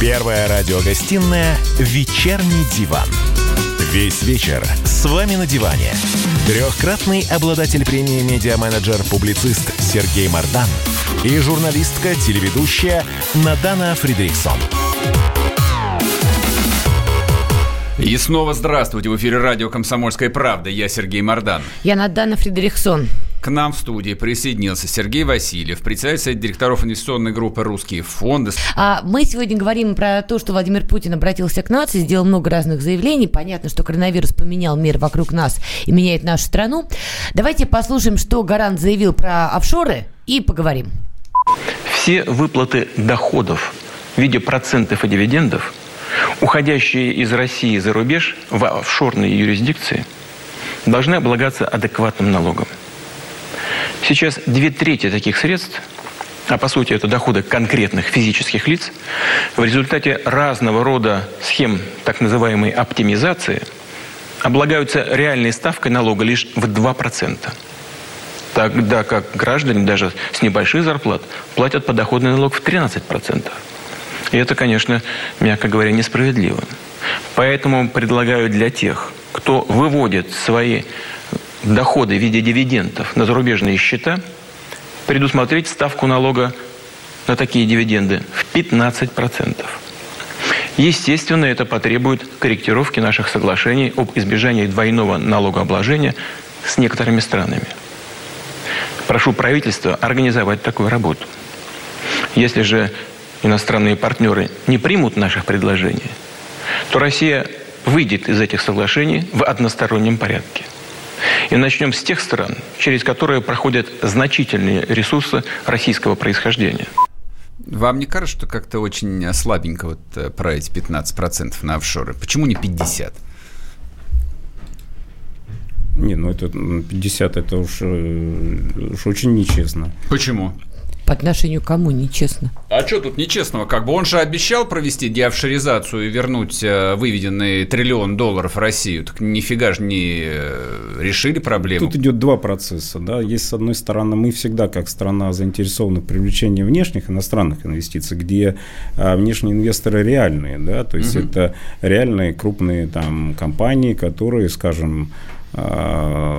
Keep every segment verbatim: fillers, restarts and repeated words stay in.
Первая радиогостинная «Вечерний диван». Весь вечер с вами на диване. Трехкратный обладатель премии «Медиа-менеджер-публицист» Сергей Мардан и журналистка-телеведущая Надана Фридрихсон. И снова здравствуйте. В эфире радио «Комсомольская правда». Я Сергей Мардан. Я Надана Фридрихсон. К нам в студии присоединился Сергей Васильев, председатель Совета директоров инвестиционной группы «Русские фонды». А мы сегодня говорим про то, что Владимир Путин обратился к нации, сделал много разных заявлений. Понятно, что коронавирус поменял мир вокруг нас и меняет нашу страну. Давайте послушаем, что гарант заявил про офшоры, и поговорим. Все выплаты доходов в виде процентов и дивидендов, уходящие из России за рубеж в офшорные юрисдикции, должны облагаться адекватным налогом. Сейчас две трети таких средств, а по сути это доходы конкретных физических лиц, в результате разного рода схем так называемой оптимизации облагаются реальной ставкой налога лишь в два процента. Тогда как граждане даже с небольших зарплат платят подоходный налог в тринадцать процентов. И это, конечно, мягко говоря, несправедливо. Поэтому предлагаю для тех, кто выводит свои доходы в виде дивидендов на зарубежные счета, предусмотреть ставку налога на такие дивиденды в пятнадцать процентов. Естественно, это потребует корректировки наших соглашений об избежании двойного налогообложения с некоторыми странами. Прошу правительство организовать такую работу. Если же иностранные партнеры не примут наших предложений, то Россия выйдет из этих соглашений в одностороннем порядке. И начнем с тех стран, через которые проходят значительные ресурсы российского происхождения. Вам не кажется, что как-то очень слабенько вот про эти пятнадцать процентов на офшоры? Почему не пятьдесят процентов? Не, ну это пятьдесят процентов это уж, уж очень нечестно. Почему? По отношению к кому нечестно? А что тут нечестного? Как бы он же обещал провести деофшоризацию и вернуть выведенный триллион долларов в Россию. Так нифига же не решили проблему. Тут идет два процесса. Да? Есть, с одной стороны, мы всегда, как страна, заинтересованы в привлечении внешних иностранных инвестиций, где внешние инвесторы реальные. Да? То есть, угу. это реальные крупные там, компании, которые, скажем,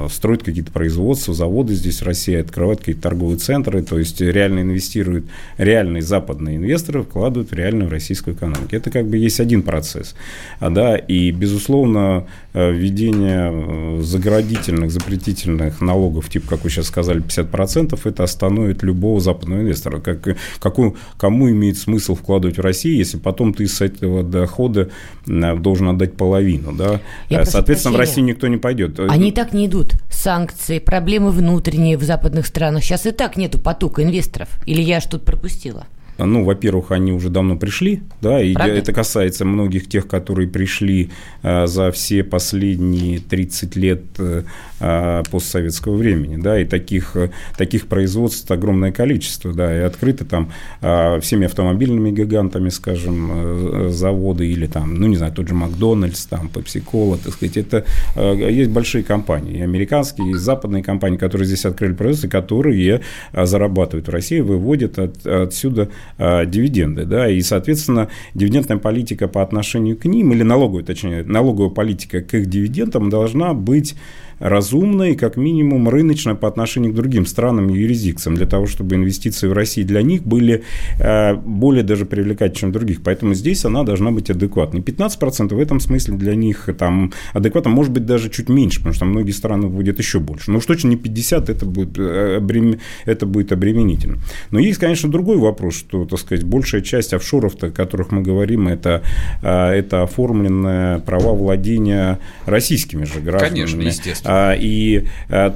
строят какие-то производства, заводы здесь в России, открывают какие-то торговые центры, то есть реально инвестируют, реальные западные инвесторы вкладывают в реальную российскую экономику. Это как бы есть один процесс. Да, и, безусловно, введение заградительных, запретительных налогов, типа, как вы сейчас сказали, пятьдесят процентов, это остановит любого западного инвестора. Как, какую, кому имеет смысл вкладывать в Россию, если потом ты с этого дохода должен отдать половину? Да? Соответственно, в Россию никто не пойдет. Они и так не идут. Санкции, проблемы внутренние в западных странах. Сейчас и так нету потока инвесторов. Или я что-то пропустила? Ну, во-первых, они уже давно пришли, да, и правда? Это касается многих тех, которые пришли э, за все последние тридцать лет э, постсоветского времени, да, и таких, таких производств огромное количество, да, и открыты там э, всеми автомобильными гигантами, скажем, э, заводы или там, ну, не знаю, тот же Макдональдс, там, Пепси-Кола, так сказать, это э, есть большие компании, и американские, и западные компании, которые здесь открыли производство, которые зарабатывают в России, выводят от, отсюда дивиденды, да, и, соответственно, дивидендная политика по отношению к ним, или налоговая, точнее, налоговая политика к их дивидендам должна быть разумной, как минимум рыночной по отношению к другим странам и юрисдикциям, для того, чтобы инвестиции в России для них были более даже привлекательны, чем других. Поэтому здесь она должна быть адекватной. пятнадцать процентов в этом смысле для них там адекватно, может быть, даже чуть меньше, потому что многие страны будет еще больше. Но уж точно не пятьдесят, это будет, обремен... это будет обременительно. Но есть, конечно, другой вопрос, что, так сказать, большая часть офшоров, о которых мы говорим, это, это оформленные права владения российскими же гражданами. Конечно, естественно. И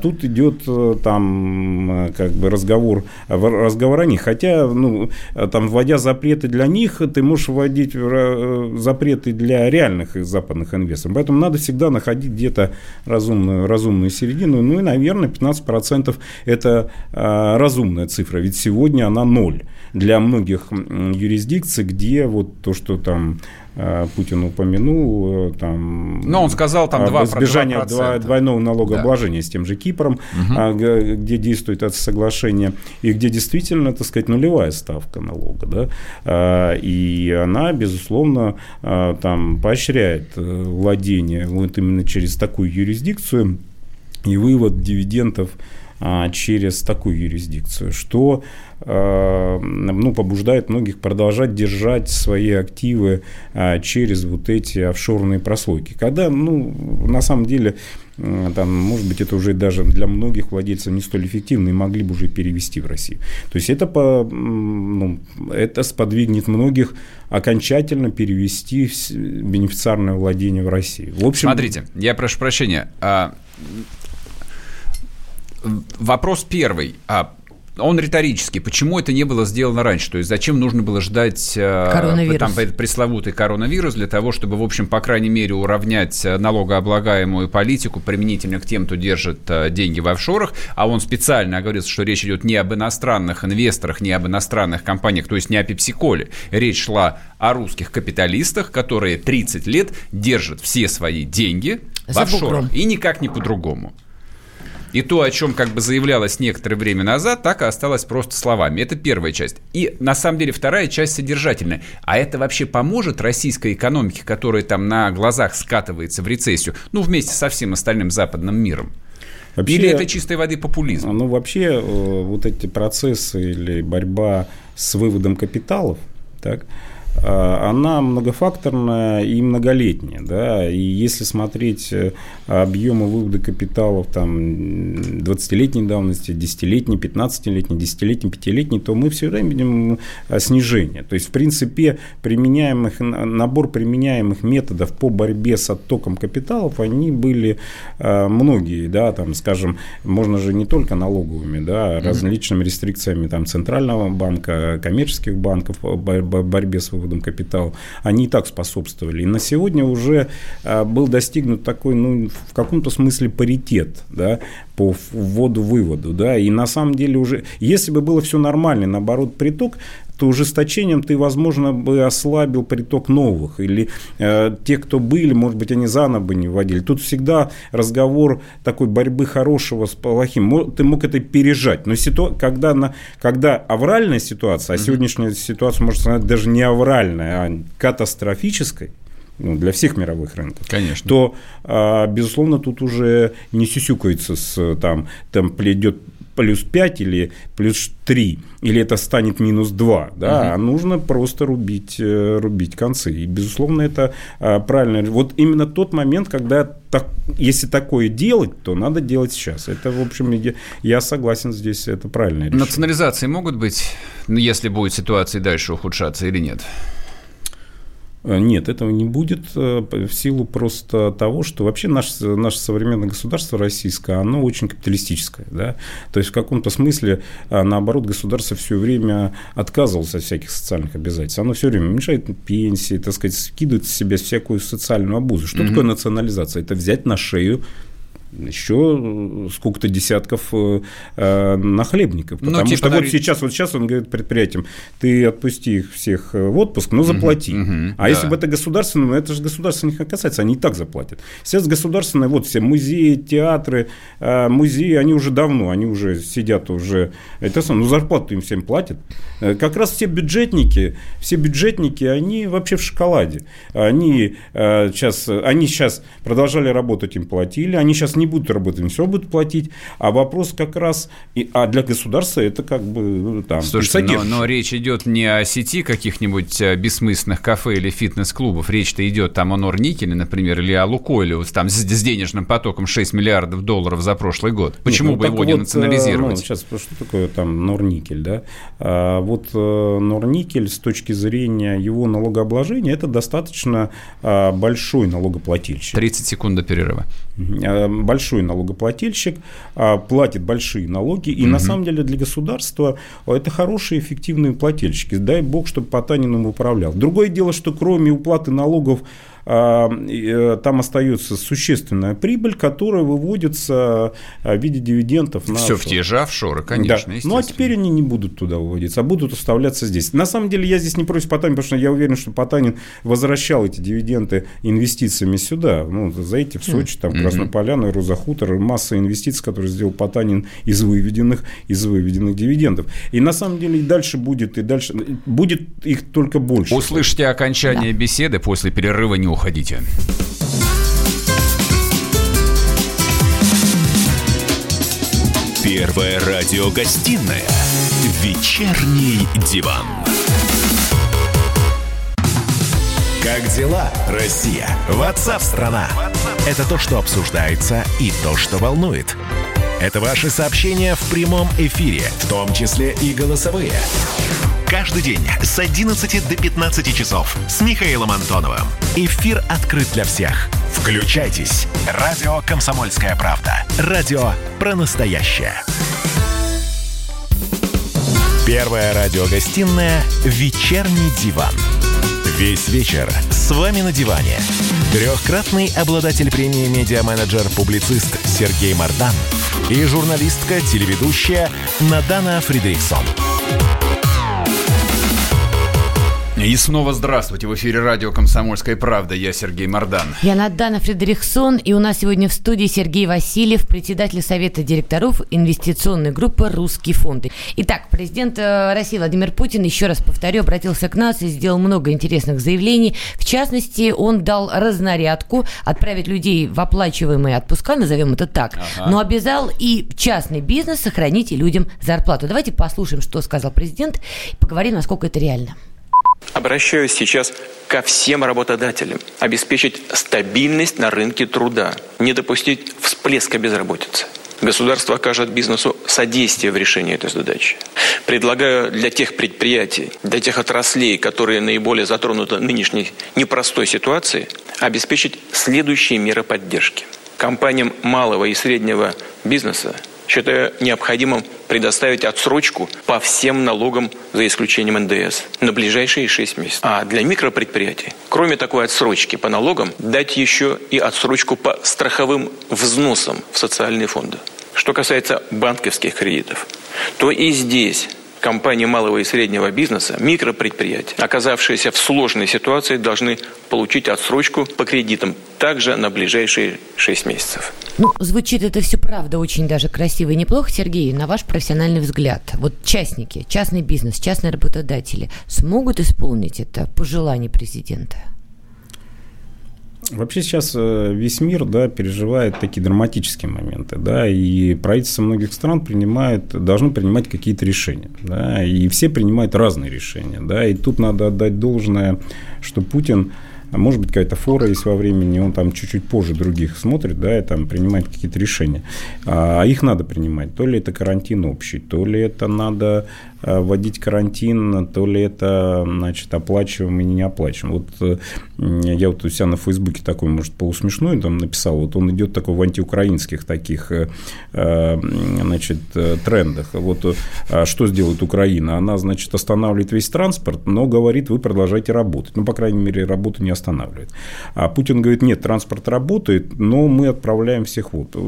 тут идет там как бы разговор, разговор о них. Хотя, ну, там, вводя запреты для них, ты можешь вводить запреты для реальных западных инвесторов. Поэтому надо всегда находить где-то разумную, разумную середину. Ну и, наверное, пятнадцать процентов это разумная цифра. Ведь сегодня она ноль для многих юрисдикций, где вот то, что там Путин упомянул. Там, Но он сказал там два процента. Избежание двойного налогообложения, да, с тем же Кипром, угу, где действует это соглашение, и где действительно, так сказать, нулевая ставка налога. Да? И она, безусловно, там, поощряет владение вот именно через такую юрисдикцию и вывод дивидендов через такую юрисдикцию, что, ну, побуждает многих продолжать держать свои активы через вот эти офшорные прослойки. Когда, ну, на самом деле, там, может быть, это уже даже для многих владельцев не столь эффективно и могли бы уже перевести в Россию. То есть это, по, ну, это сподвигнет многих окончательно перевести бенефициарное владение в Россию. В общем... Смотрите, я прошу прощения. Вопрос первый. Он риторический. Почему это не было сделано раньше? То есть зачем нужно было ждать там, пресловутый коронавирус для того, чтобы, в общем, по крайней мере, уравнять налогооблагаемую политику применительно к тем, кто держит деньги в офшорах? А он специально оговорился, что речь идет не об иностранных инвесторах, не об иностранных компаниях, то есть не о Пепси-Коле. Речь шла о русских капиталистах, которые тридцать лет держат все свои деньги в офшорах. И никак не по-другому. И то, о чем как бы заявлялось некоторое время назад, так и осталось просто словами. Это первая часть. И, на самом деле, вторая часть содержательная. А это вообще поможет российской экономике, которая там на глазах скатывается в рецессию, ну, вместе со всем остальным западным миром? Вообще, или это чистой воды популизм? Ну, вообще, вот эти процессы или борьба с выводом капиталов, так, она многофакторная и многолетняя, да, и если смотреть объемы вывода капиталов там двадцатилетней давности, десятилетней, пятнадцатилетней, десятилетней, пятилетней, то мы все время видим снижение. То есть, в принципе, применяемых, набор применяемых методов по борьбе с оттоком капиталов, они были многие, да, там, скажем, можно же не только налоговыми, да, различными рестрикциями там Центрального банка, коммерческих банков по борьбе с выводом капитала, они и так способствовали. И на сегодня уже а, был достигнут такой, ну, в каком-то смысле паритет, да, по вводу-выводу, да, и на самом деле уже, если бы было все нормально, наоборот, приток, то ужесточением ты, возможно, бы ослабил приток новых, или э, те, кто были, может быть, они заново бы не вводили. Тут всегда разговор такой борьбы хорошего с плохим. Ты мог это пережать, но ситу... когда, на... когда авральная ситуация, а сегодняшняя ситуация, можно сказать, даже не авральная, а катастрофическая, ну, для всех мировых рынков, конечно, то, безусловно, тут уже не сюсюкается с там, там идет плюс пять или плюс три, или это станет минус два, да, угу. А нужно просто рубить, рубить концы. И, безусловно, это правильно. Вот именно тот момент, когда, так, если такое делать, то надо делать сейчас. Это, в общем, я согласен здесь, это правильное решение. Национализации могут быть, если будет ситуация дальше ухудшаться или нет? Нет, этого не будет в силу просто того, что вообще наше, наше современное государство российское, оно очень капиталистическое, да? То есть в каком-то смысле, наоборот, государство все время отказывалось от всяких социальных обязательств. Оно все время мешает пенсии, так сказать, скидывает с себя всякую социальную обузу. Что [S2] Mm-hmm. [S1] Такое национализация? Это взять на шею еще сколько-то десятков э, нахлебников. Потому ну, типа что на... вот, сейчас, вот сейчас он говорит предприятиям, ты отпусти их всех в отпуск, но заплати. Uh-huh, uh-huh, а да. Если бы это государственное, ну, это же государственных касается, они и так заплатят. Сейчас государственные, вот все музеи, театры, э, музеи, они уже давно, они уже сидят уже, это самое, ну, зарплату им всем платят. Э, как раз все бюджетники, все бюджетники, они вообще в шоколаде. Они, э, сейчас, они сейчас продолжали работать, им платили, они сейчас не не будут работать, им все будут платить, а вопрос как раз, и, а для государства это как бы там... Слушайте, но, но речь идет не о сети каких-нибудь бессмысленных кафе или фитнес-клубов, речь-то идет там о Норникеле, например, или о Лукойле, там с, с денежным потоком шесть миллиардов долларов за прошлый год. Почему Нет, ну, бы его вот, не национализировать? Ну, сейчас, что такое там Норникель, да? А, вот Норникель с точки зрения его налогообложения, это достаточно а, большой налогоплательщик. тридцать секунд до перерыва. Большой налогоплательщик, платит большие налоги, и угу. на самом деле для государства это хорошие эффективные плательщики. Дай бог, чтобы Потанин им управлял. Другое дело, что кроме уплаты налогов там остается существенная прибыль, которая выводится в виде дивидендов. На Все в те же офшоры, конечно, да. Ну, а теперь они не будут туда выводиться, а будут оставляться здесь. На самом деле, я здесь не против Потанина, потому что я уверен, что Потанин возвращал эти дивиденды инвестициями сюда. Ну, за эти в Сочи, там, mm-hmm. Краснополяна, Роза-Хутор, масса инвестиций, которые сделал Потанин из выведенных, из выведенных дивидендов. И на самом деле и дальше будет, и дальше будет их только больше. Услышите окончание да. беседы после перерыва, не уходите. Первая радиогостиная «Вечерний диван». Как дела, Россия? Ватсап-страна! Это то, что обсуждается, и то, что волнует. Это ваши сообщения в прямом эфире, в том числе и голосовые. Каждый день с одиннадцати до пятнадцати часов с Михаилом Антоновым. Эфир открыт для всех. Включайтесь. Радио «Комсомольская правда». Радио про настоящее. Первая радиогостиная «Вечерний диван». Весь вечер с вами на диване. Трехкратный обладатель премии «Медиа-менеджер-публицист» Сергей Мардан и журналистка-телеведущая Надана Фридрихсон. И снова здравствуйте. В эфире радио «Комсомольская правда». Я Сергей Мардан. Я Надана Фридрихсон. И у нас сегодня в студии Сергей Васильев, председатель Совета директоров инвестиционной группы «Русские фонды». Итак, президент России Владимир Путин, еще раз повторю, обратился к нас и сделал много интересных заявлений. В частности, он дал разнарядку отправить людей в оплачиваемые отпуска, назовем это так, ага. но обязал и частный бизнес сохранить людям зарплату. Давайте послушаем, что сказал президент, и поговорим, насколько это реально. Обращаюсь сейчас ко всем работодателям. Обеспечить стабильность на рынке труда. Не допустить всплеска безработицы. Государство окажет бизнесу содействие в решении этой задачи. Предлагаю для тех предприятий, для тех отраслей, которые наиболее затронуты нынешней непростой ситуацией, обеспечить следующие меры поддержки. Компаниям малого и среднего бизнеса считаю необходимым предоставить отсрочку по всем налогам, за исключением эн дэ эс, на ближайшие шесть месяцев. А для микропредприятий, кроме такой отсрочки по налогам, дать еще и отсрочку по страховым взносам в социальные фонды. Что касается банковских кредитов, то и здесь компании малого и среднего бизнеса, микропредприятия, оказавшиеся в сложной ситуации, должны получить отсрочку по кредитам также на ближайшие шесть месяцев. Ну, звучит это все правда очень даже красиво и неплохо. Сергей, на ваш профессиональный взгляд, вот частники, частный бизнес, частные работодатели смогут исполнить это пожелание президента? Вообще сейчас весь мир, да, переживает такие драматические моменты, да, и правительства многих стран принимают, должны принимать какие-то решения, да, и все принимают разные решения, да, и тут надо отдать должное, что Путин, может быть, какая-то фора есть во времени, он там чуть-чуть позже других смотрит, да, и там принимает какие-то решения. А их надо принимать. То ли это карантин общий, то ли это надо вводить карантин, то ли это, значит, оплачиваемый и неоплачиваемый. Вот я вот у себя на Фейсбуке такой, может, полусмешной там написал, вот он идет такой в антиукраинских таких, значит, трендах. Вот что сделает Украина? Она, значит, останавливает весь транспорт, но говорит, вы продолжаете работать. Ну, по крайней мере, работу не останавливает. А Путин говорит, нет, транспорт работает, но мы отправляем всех вот,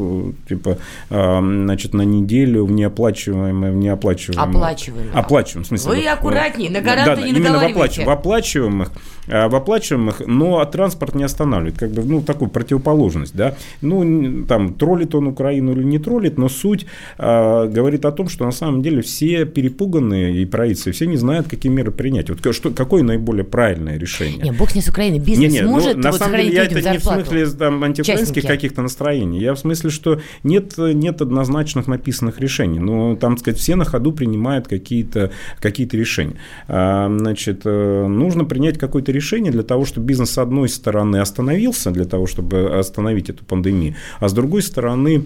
типа, значит, на неделю в неоплачиваемое, в неоплачиваемое. Оплачиваемое. Оплачиваем, в смысле. Вы аккуратнее, на гаранта да, не наговаривайте. В оплачиваемых, в оплачиваемых, но транспорт не останавливает. Как бы, ну, такую противоположность, да. Ну, там, троллит он Украину или не троллит, но суть а, говорит о том, что на самом деле все перепуганные и правительства, все не знают, какие меры принять. Вот что, какое наиболее правильное решение. Нет, бог с ней с Украиной. Бизнес не, не, может ну, на вот самом деле я это зарплату. Не в смысле там, антиукраинских каких-то настроений. Я в смысле, что нет, нет однозначных написанных решений. Но там, сказать, все на ходу принимают какие-то, какие-то решения. А, значит, нужно принять какое-то решение для того, чтобы бизнес с одной стороны остановился, для того, чтобы остановить эту пандемию, а с другой стороны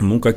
ну, как,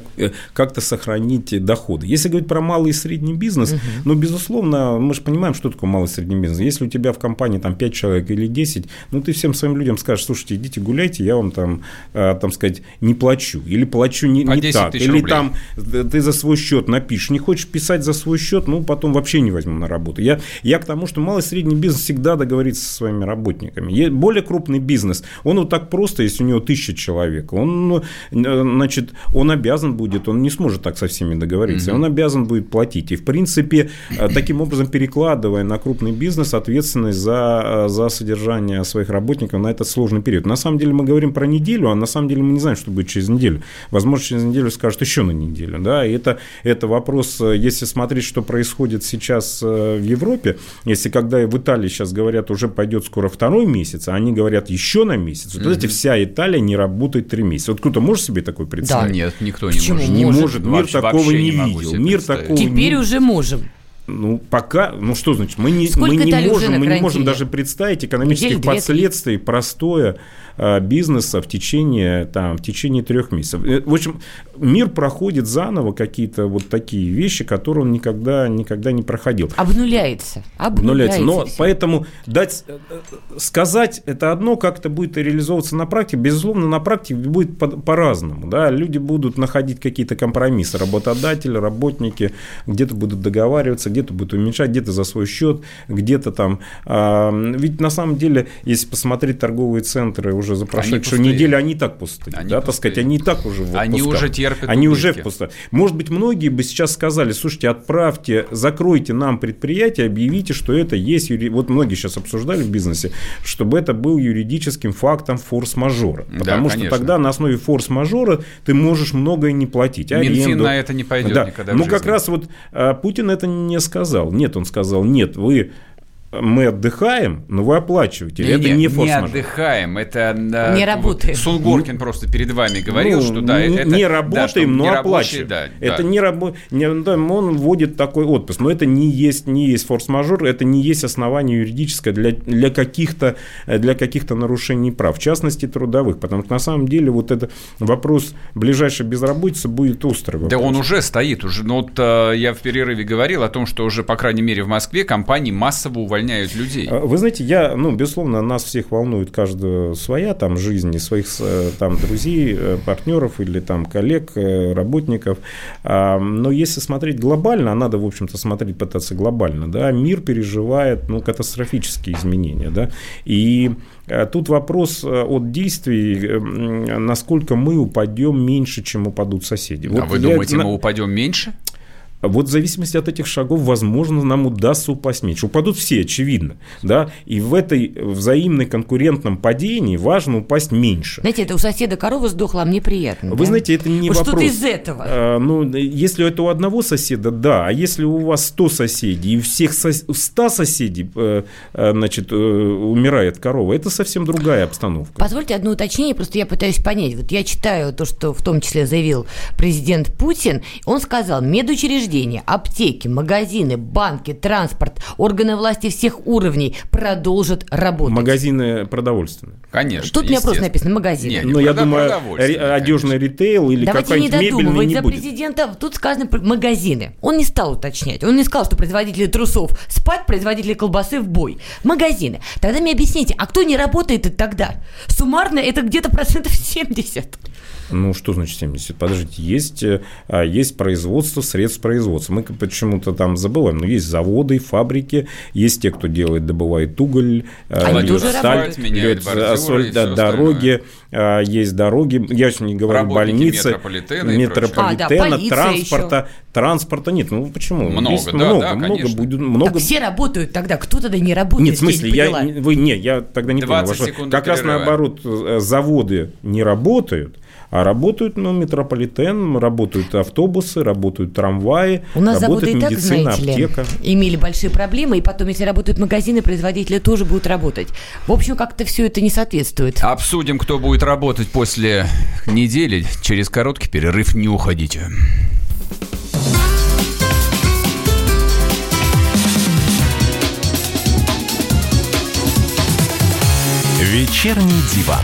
как-то сохранить доходы. Если говорить про малый и средний бизнес, uh-huh. ну, безусловно, мы же понимаем, что такое малый и средний бизнес. Если у тебя в компании там, пять человек или десять, ну, ты всем своим людям скажешь, слушайте, идите гуляйте, я вам там, там сказать, не плачу, или плачу не, не так, или рублей. Там ты за свой счет напишешь, не хочешь писать за свой счет, ну, потом вообще не возьму на работу. Я, я к тому, что малый и средний бизнес всегда договорится со своими работниками. Есть более крупный бизнес, он вот так просто, если у него тысяча человек, он, значит, он обязан будет, он не сможет так со всеми договориться, mm-hmm. он обязан будет платить. И, в принципе, таким образом, перекладывая на крупный бизнес ответственность за, за содержание своих работников на этот сложный период. На самом деле мы говорим про неделю, а на самом деле мы не знаем, что будет через неделю. Возможно, через неделю скажут еще на неделю. Да? И это, это вопрос, если смотреть, что происходит сейчас в Европе, если когда в Италии сейчас говорят, уже пойдет скоро второй месяц, а они говорят еще на месяц, вот, mm-hmm. знаете, вся Италия не работает три месяца. Вот кто-то может себе такой представить? Да, нет, никто не Почему? может. Не может. может. Мир вообще, такого вообще не, не видел. Мир такого Теперь не... уже можем. Ну, пока, ну что значит, мы не, мы не, можем, мы не можем даже представить экономических Недель, последствий две... простоя а, бизнеса в течение, там, в течение трех месяцев. В общем, мир проходит заново какие-то вот такие вещи, которые он никогда, никогда не проходил. Обнуляется. Обнуляется. Но все. Поэтому дать, сказать это одно, как это будет реализовываться на практике, безусловно, на практике будет по- по-разному. Да? Люди будут находить какие-то компромиссы, работодатели, работники, где-то будут договариваться, где где-то будет уменьшать, где-то за свой счет, где-то там. А, ведь на самом деле, если посмотреть торговые центры уже за прошедшую они неделю, они и так пустые. Они, да, пустые. Так сказать, они и так уже в отпусках. Они уже терпят Они убытки. уже в пустых. Может быть, многие бы сейчас сказали, слушайте, отправьте, закройте нам предприятие, объявите, что это есть... Юри... Вот многие сейчас обсуждали в бизнесе, чтобы это был юридическим фактом форс-мажора. Потому да, что тогда на основе форс-мажора ты можешь многое не платить. Аренду. Минфин на это не пойдет да. никогда в жизни. Ну, как раз вот а, Путин это не сказал. Нет, он сказал, нет, вы... Мы отдыхаем, но вы оплачиваете. Не, это не, не форс-мажор. Не отдыхаем, это... Не работаем. Вот, Сунгоркин просто перед вами говорил, ну, что да, не, это... Не работаем, да, но оплачиваем. Да, это да. не работаем. Он вводит такой отпуск, но это не есть, не есть форс-мажор, это не есть основание юридическое для, для, каких-то, для каких-то нарушений прав, в частности трудовых, потому что на самом деле вот этот вопрос ближайшей безработицы будет острый вопрос. Да он уже стоит. Уже, ну, вот, я в перерыве говорил о том, что уже, по крайней мере, в Москве компании массово увольняются. Людей. Вы знаете, я, ну, безусловно, нас всех волнует каждая своя там жизнь, своих там друзей, партнеров или там коллег, работников. Но если смотреть глобально, а надо, в общем-то, смотреть, пытаться глобально, да, мир переживает, ну, катастрофические изменения, да, и тут вопрос от действий, насколько мы упадем меньше, чем упадут соседи. А вот вы я... думаете, мы упадем меньше? Вот в зависимости от этих шагов, возможно, нам удастся упасть меньше. Упадут все, очевидно. Да? И в этой взаимной конкурентном падении важно упасть меньше. Знаете, это у соседа корова сдохла, а мне приятно. Вы да? знаете, это не вот вопрос. Что-то из этого. А, ну, если это у одного соседа, да. А если у вас сто соседей, и у всех сос... ста соседей э, значит, э, умирает корова, это совсем другая обстановка. Позвольте одно уточнение, просто я пытаюсь понять. Вот я читаю то, что в том числе заявил президент Путин. Он сказал, медучреждение, аптеки, магазины, банки, транспорт, органы власти всех уровней продолжат работать. Магазины продовольственные. Конечно. Тут у меня просто написано магазины. Не, не Но я думаю, одежный ритейл или Давайте какой-нибудь мебельный не будет. Давайте не додумывать за президента. Тут сказано магазины. Он не стал уточнять. Он не сказал, что производители трусов спать, производители колбасы в бой. Магазины. Тогда мне объясните, а кто не работает тогда? Суммарно это где-то процентов семьдесят. Ну, что значит семьдесят? Подождите, есть, есть производство, средств производства. Мы почему-то там забываем, но есть заводы, фабрики, есть те, кто делает, добывает уголь, а льет сталь, льет соль, да, дороги, остальное. Есть дороги, я еще не говорю, работники больницы, метрополитена, метрополитена а, да, транспорта. Еще. Транспорта нет, ну почему? Много, есть, да, много, да, много, будет, много. Так все работают тогда, кто тогда не работает? Нет, в смысле, я, вы, не, я тогда не понял. Как перерыва. Раз наоборот, заводы не работают, а работают, ну, метрополитен, работают автобусы, работают трамваи, у нас работает заводы и медицина, так, знаете, аптека. Имели большие проблемы, и потом, если работают магазины, производители тоже будут работать. В общем, как-то все это не соответствует. Обсудим, кто будет работать после недели. Через короткий перерыв не уходите. Вечерний диван.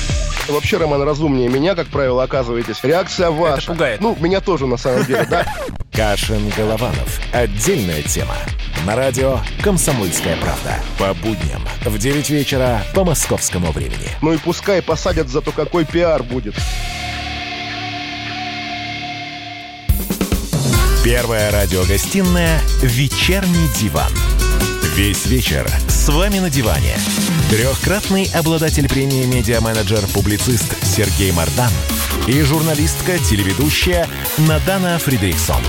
Вообще, Роман, разумнее меня, как правило, оказываетесь. Реакция ваша. Это пугает. Ну, меня тоже, на самом деле, да. Кашин-Голованов. Отдельная тема. На радио «Комсомольская правда». По будням в девять вечера по московскому времени. Ну и пускай посадят, зато какой пиар будет. Первая радиогостинная «Вечерний диван». Весь вечер с вами на диване. Трехкратный обладатель премии «Медиа-менеджер-публицист» Сергей Мардан и журналистка-телеведущая Надана Фридрихсон.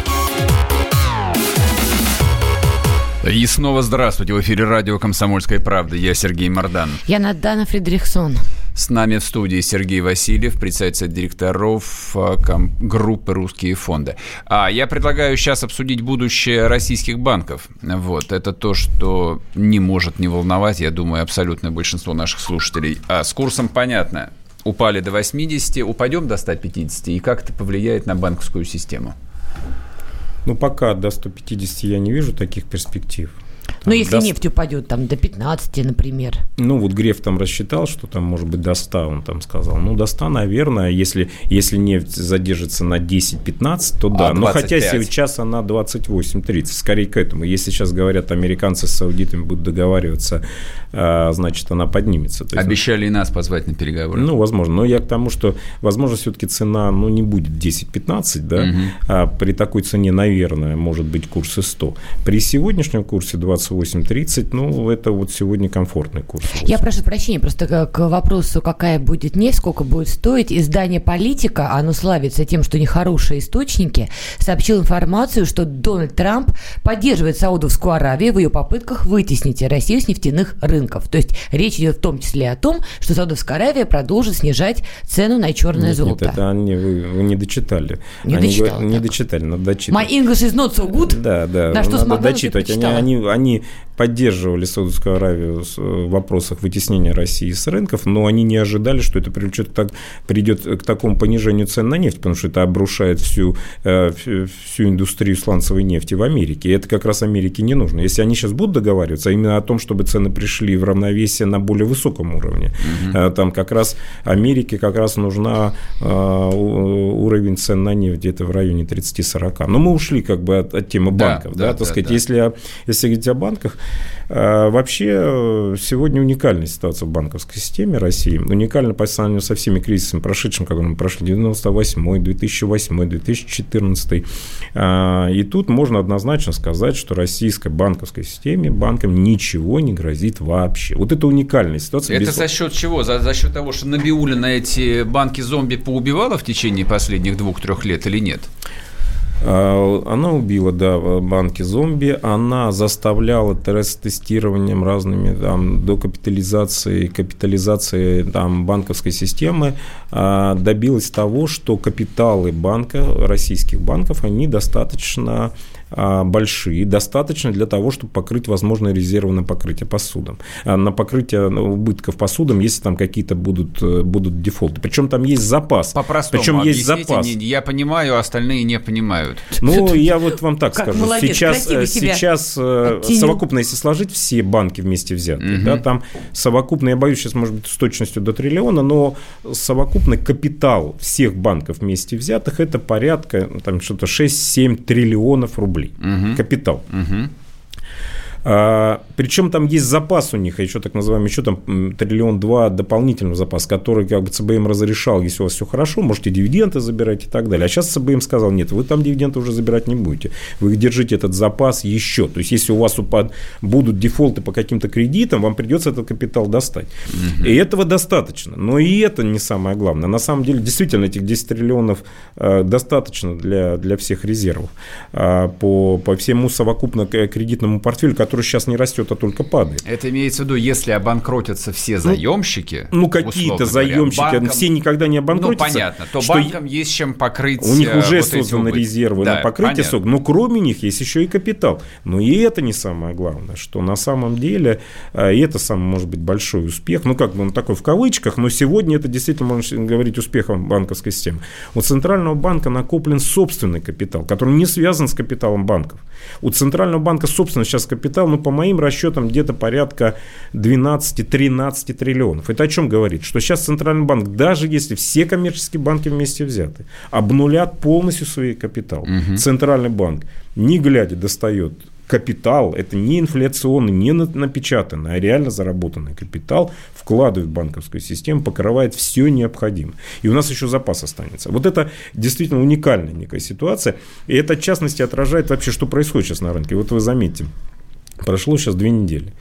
И снова здравствуйте. В эфире радио «Комсомольская правда». Я Сергей Мардан. Я Надана Фридрихсон. С нами в студии Сергей Васильев, председатель директоров группы «Русские фонды». А я предлагаю сейчас обсудить будущее российских банков. Вот. Это то, что не может не волновать, я думаю, абсолютное большинство наших слушателей. А с курсом понятно. Упали до восьмидесяти, упадем до ста пятидесяти, и как это повлияет на банковскую систему? Ну, пока до ста пятидесяти я не вижу таких перспектив. Ну, если до... нефть упадет там до пятнадцати, например. Ну, вот Греф там рассчитал, что там, может быть, до ста, он там сказал. Ну, до ста, наверное, если, если нефть задержится на десять-пятнадцать, то да. А, но хотя сейчас она двадцать восемь тридцать, скорее к этому. Если сейчас, говорят, американцы с саудитами будут договариваться, значит, она поднимется. То есть, обещали и нас позвать на переговоры. Ну, возможно. Но я к тому, что, возможно, все-таки цена, ну, не будет десять-пятнадцать, да. Угу. А при такой цене, наверное, может быть, курс и сто. При сегодняшнем курсе двадцать восемь тридцать, ну, это вот сегодня комфортный курс. Я прошу прощения, просто к вопросу, какая будет нефть, сколько будет стоить, издание «Политика», оно славится тем, что нехорошие источники, сообщил информацию, что Дональд Трамп поддерживает Саудовскую Аравию в ее попытках вытеснить Россию с нефтяных рынков. То есть речь идет в том числе о том, что Саудовская Аравия продолжит снижать цену на черное нет, золото. Нет, это они, вы, вы не дочитали. Не они дочитал. Говорят, не дочитали, надо дочитать. My English is not so good. Да, да, на что надо смогла, дочитать. Они, они, они поддерживали Саудовскую Аравию в вопросах вытеснения России с рынков, но они не ожидали, что это привлечет так, придет к такому понижению цен на нефть, потому что это обрушает всю, всю индустрию сланцевой нефти в Америке. И это как раз Америке не нужно. Если они сейчас будут договариваться именно о том, чтобы цены пришли в равновесие на более высоком уровне, угу. там как раз Америке как раз нужна уровень цен на нефть где-то в районе тридцать-сорок. Но мы ушли как бы от, от темы банков. Да, да, да, так сказать, да. Если, если говорить о банках, вообще сегодня уникальная ситуация в банковской системе России. Уникальна по сравнению со всеми кризисами прошедшими, которые мы прошли, девяносто восьмой, две тысячи восьмой, две тысячи четырнадцатый. И тут можно однозначно сказать, что российской банковской системе банкам ничего не грозит вообще. Вот это уникальная ситуация. Это без... за счет чего? За, за счет того, что Набиулина эти банки-зомби поубивала в течение последних двух-трех лет или нет? Она убила, да, банки-зомби, она заставляла стресс-тестированием разными там, докапитализации, капитализации там, банковской системы, добилась того, что капиталы банка, российских банков, они достаточно... большие, достаточно для того, чтобы покрыть возможные резервы на покрытие по судам, на покрытие убытков по судам, если там какие-то будут, будут дефолты. Причем там есть запас. По-простому. Причем есть запас. Я понимаю, остальные не понимают. Ну, я вот вам так как скажу. Молодец, сейчас, сейчас совокупно, если сложить все банки вместе взятые, угу. да, там совокупно, я боюсь, сейчас может быть с точностью до триллиона, но совокупный капитал всех банков вместе взятых это порядка там, что-то шесть-семь триллионов рублей. Uh-huh. Капитал. Uh-huh. А, причем там есть запас у них, еще так называемый, еще там триллион-два дополнительного запаса, который как бы ЦБ им разрешал, если у вас все хорошо, можете дивиденды забирать и так далее. А сейчас ЦБ им сказал, нет, вы там дивиденды уже забирать не будете, вы держите этот запас еще. То есть, если у вас упад... будут дефолты по каким-то кредитам, вам придется этот капитал достать. Угу. И этого достаточно. Но и это не самое главное. На самом деле, действительно, этих десять триллионов э, достаточно для, для всех резервов э, по, по всему совокупно кредитному портфелю, который который сейчас не растет, а только падает. Это имеется в виду, если обанкротятся все заемщики. Ну, ну какие-то заемщики, банкам, все никогда не обанкротятся. Ну, понятно, то банкам есть чем покрыть. У них уже вот созданы резервы, да, на покрытие сок, но кроме них есть еще и капитал. Но и это не самое главное, что на самом деле, и это самый, может быть, большой успех, ну, как бы он такой в кавычках, но сегодня это действительно, можно говорить, успехом банковской системы. У Центрального банка накоплен собственный капитал, который не связан с капиталом банков. У Центрального банка, собственно, сейчас капитал, ну, по моим расчетам, где-то порядка двенадцать-тринадцать триллионов. Это о чем говорит? Что сейчас Центральный банк, даже если все коммерческие банки вместе взяты, обнулят полностью свой капитал. Угу. Центральный банк, не глядя, достает капитал, это не инфляционный, не напечатанный, а реально заработанный капитал, вкладывает в банковскую систему, покрывает все необходимое. И у нас еще запас останется. Вот это действительно уникальная некая ситуация. И это, в частности, отражает вообще, что происходит сейчас на рынке. Вот вы заметите, прошло сейчас две недели.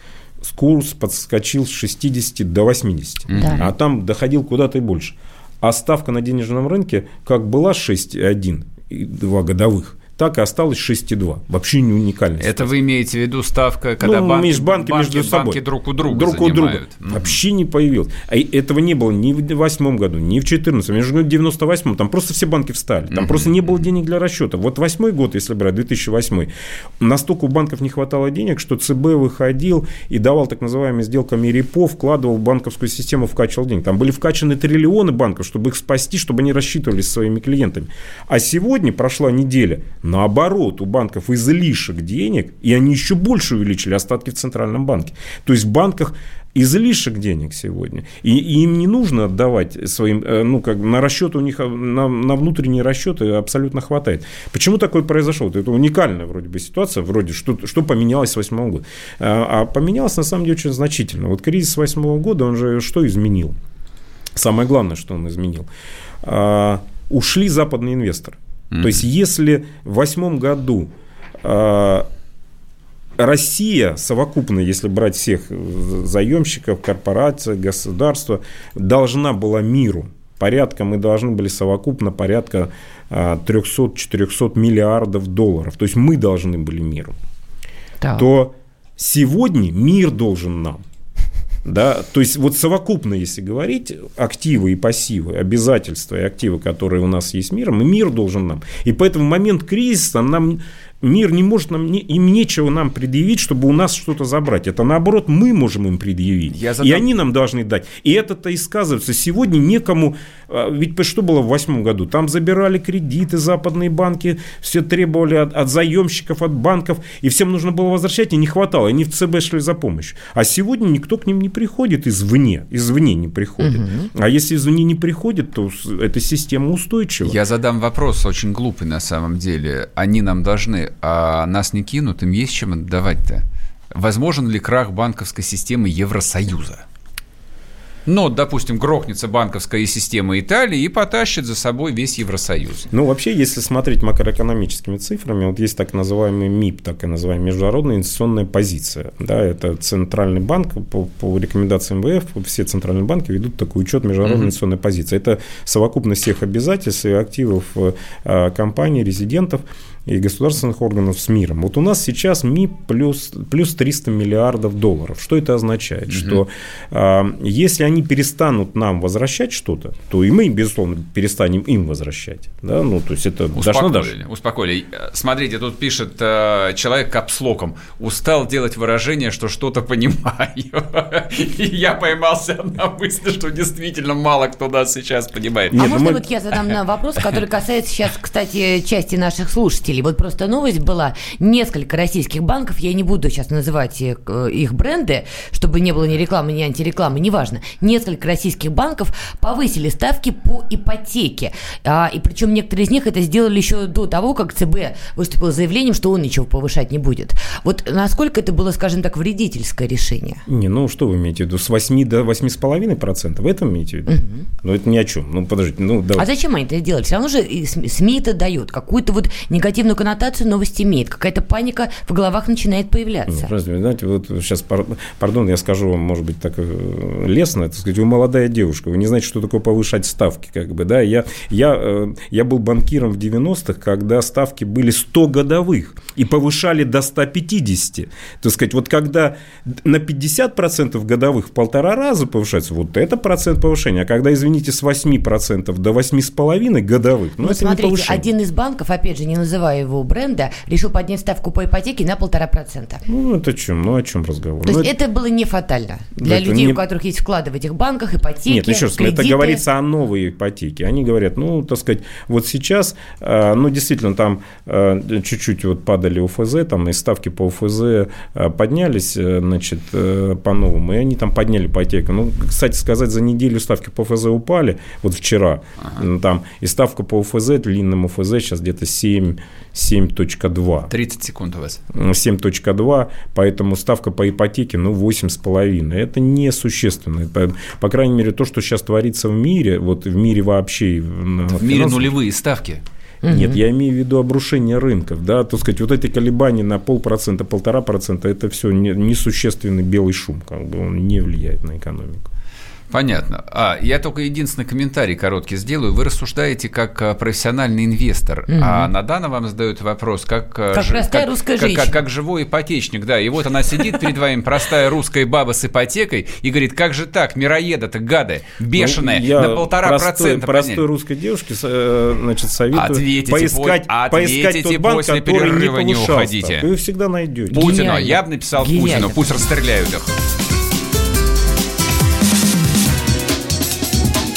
Курс подскочил с шестидесяти до восьмидесяти. Да. А там доходил куда-то и больше. А ставка на денежном рынке как была шесть целых одна десятая и два годовых, так и осталось шесть целых две десятых. Вообще не уникальная ситуация. Это вы имеете в виду ставка, когда ну, банки, между банки, банки, между собой, банки друг у друга друг занимают? У друга. Mm-hmm. Вообще не появилось. А этого не было ни в две тысячи восьмом году, ни в две тысячи четырнадцатом. Между девяносто восьмом там просто все банки встали. Там mm-hmm. просто не было денег для расчета. Вот восьмой год, если брать, две тысячи восьмой, настолько у банков не хватало денег, что ЦБ выходил и давал так называемые сделками репо, вкладывал в банковскую систему, вкачивал деньги. Там были вкачаны триллионы банков, чтобы их спасти, чтобы они рассчитывались со своими клиентами. А сегодня прошла неделя. Наоборот, у банков излишек денег, и они еще больше увеличили остатки в Центральном банке. То есть в банках излишек денег сегодня, и, и им не нужно отдавать своим, ну, как бы на расчеты у них, на, на внутренние расчеты абсолютно хватает. Почему такое произошло? Это уникальная вроде бы ситуация, вроде что, что поменялось с две тысячи восьмого года. А поменялось на самом деле очень значительно. Вот кризис две тысячи восьмого года, он же что изменил? Самое главное, что он изменил. Ушли западные инвесторы. Mm-hmm. То есть, если в две тысячи восьмом году э, Россия совокупно, если брать всех заемщиков, корпораций, государства, должна была миру порядка, мы должны были совокупно порядка э, триста-четыреста миллиардов долларов, то есть, мы должны были миру, да. То сегодня мир должен нам. Да, то есть, вот совокупно, если говорить, активы и пассивы, обязательства и активы, которые у нас есть миром, и мир должен нам. И поэтому в момент кризиса нам, мир не может нам, им нечего нам предъявить, чтобы у нас что-то забрать. Это наоборот, мы можем им предъявить. Я задам... И они нам должны дать. И это-то и сказывается. Сегодня некому. Ведь что было в две тысячи восьмом году? Там забирали кредиты, западные банки, все требовали от, от заемщиков, от банков, и всем нужно было возвращать, и не хватало. Они в ЦБ шли за помощью. А сегодня никто к ним не приходит извне, извне не приходит. Угу. А если извне не приходит, то эта система устойчива. Я задам вопрос очень глупый на самом деле. Они нам должны, а нас не кинут, им есть чем отдавать-то. Возможен ли крах банковской системы Евросоюза? Но, допустим, грохнется банковская система Италии и потащит за собой весь Евросоюз. Ну, вообще, если смотреть макроэкономическими цифрами, вот есть так называемый МИП, так и называемая международная инвестиционная позиция. Да, это Центральный банк, по, по рекомендации МВФ, все центральные банки ведут такой учет международной mm-hmm. инвестиционной позиции. Это совокупность всех обязательств и активов э, компаний, резидентов и государственных органов с миром. Вот у нас сейчас МИП плюс, плюс триста миллиардов долларов. Что это означает? Угу. Что э, если они перестанут нам возвращать что-то, то и мы, безусловно, перестанем им возвращать. Да? Ну, то есть это успокоили, даже... успокоили. Смотрите, тут пишет э, человек капслоком. Устал делать выражение, что что-то понимаю. И я поймался на мысли, что действительно мало кто нас сейчас понимает. А можно вот я задам вопрос, который касается сейчас, кстати, части наших слушателей? Вот просто новость была. Несколько российских банков, я не буду сейчас называть их, их бренды, чтобы не было ни рекламы, ни антирекламы, неважно. Несколько российских банков повысили ставки по ипотеке. А, и причем некоторые из них это сделали еще до того, как ЦБ выступил с заявлением, что он ничего повышать не будет. Вот насколько это было, скажем так, вредительское решение? Не, ну что вы имеете в виду? С восьми до восемь целых пять десятых процента? Вы это имеете в виду? Угу. Ну это ни о чем. Ну подождите, ну давайте. А зачем они это делали? Все равно же СМИ это дает. Какую-то вот негативную негативную коннотацию новость имеет. Какая-то паника в головах начинает появляться. Разве, знаете, вот сейчас, пар, пардон, я скажу вам, может быть, так лестно, так сказать, вы молодая девушка, вы не знаете, что такое повышать ставки, как бы, да, я, я, я был банкиром в девяностых, когда ставки были сто годовых и повышали до ста пятидесяти, так сказать, вот когда на пятьдесят процентов годовых в полтора раза повышается, вот это процент повышения, а когда, извините, с восьми процентов до восьми с половиной годовых, ну, ну это смотрите, не повышение. Один из банков, опять же, не называя его бренда, решил поднять ставку по ипотеке на полтора процента. Ну, это о чем? Ну, о чем разговор? То ну, есть это... это было не фатально для это людей, не... у которых есть вклады в этих банках, ипотеки, нет, еще раз, кредиты. Это говорится о новой ипотеке. Они говорят, ну, так сказать, вот сейчас, ну, действительно, там чуть-чуть вот падали ОФЗ, там и ставки по ОФЗ поднялись, значит, по-новому, и они там подняли ипотеку. Ну, кстати сказать, за неделю ставки по ОФЗ упали, вот вчера, ага. там, и ставка по ОФЗ, длинном ОФЗ сейчас где-то семь, семь точка два. тридцать секунд у вас. семь точка два, поэтому ставка по ипотеке, ну, восемь с половиной. Это несущественно. Это, по крайней мере, то, что сейчас творится в мире, вот в мире вообще... В мире нулевые ставки. Нет, mm-hmm. я имею в виду обрушение рынков, да, так сказать, вот эти колебания на полпроцента, полтора процента, это все несущественный белый шум, как бы он не влияет на экономику. Понятно. А, я только единственный комментарий короткий сделаю. Вы рассуждаете как профессиональный инвестор, угу. а Надана вам задает вопрос как, как, ж, простая как, русская как, женщина. Как, как живой ипотечник, да. И вот она сидит перед вами, простая русская баба с ипотекой, и говорит, как же так, мироеды-то, гады, бешеные, ну, на полтора простой, процента. Простой русской девушке, значит, советую ответите, поискать, по, поискать тот банк, после перерыва не, не уходите. Вы всегда найдете. Путину, гениально. Я бы написал гениально. Путину, пусть расстреляют их.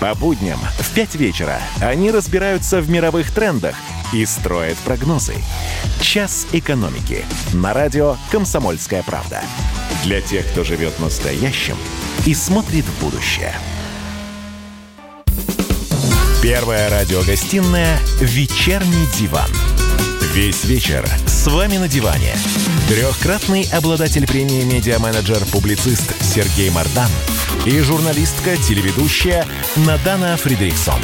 По будням в пять вечера они разбираются в мировых трендах и строят прогнозы. «Час экономики» на радио «Комсомольская правда». Для тех, кто живет настоящим и смотрит в будущее. Первая радиогостиная «Вечерний диван». Весь вечер с вами на диване. Трехкратный обладатель премии «Медиа-менеджер-публицист» Сергей Мардан и журналистка-телеведущая Надана Фридрихсон.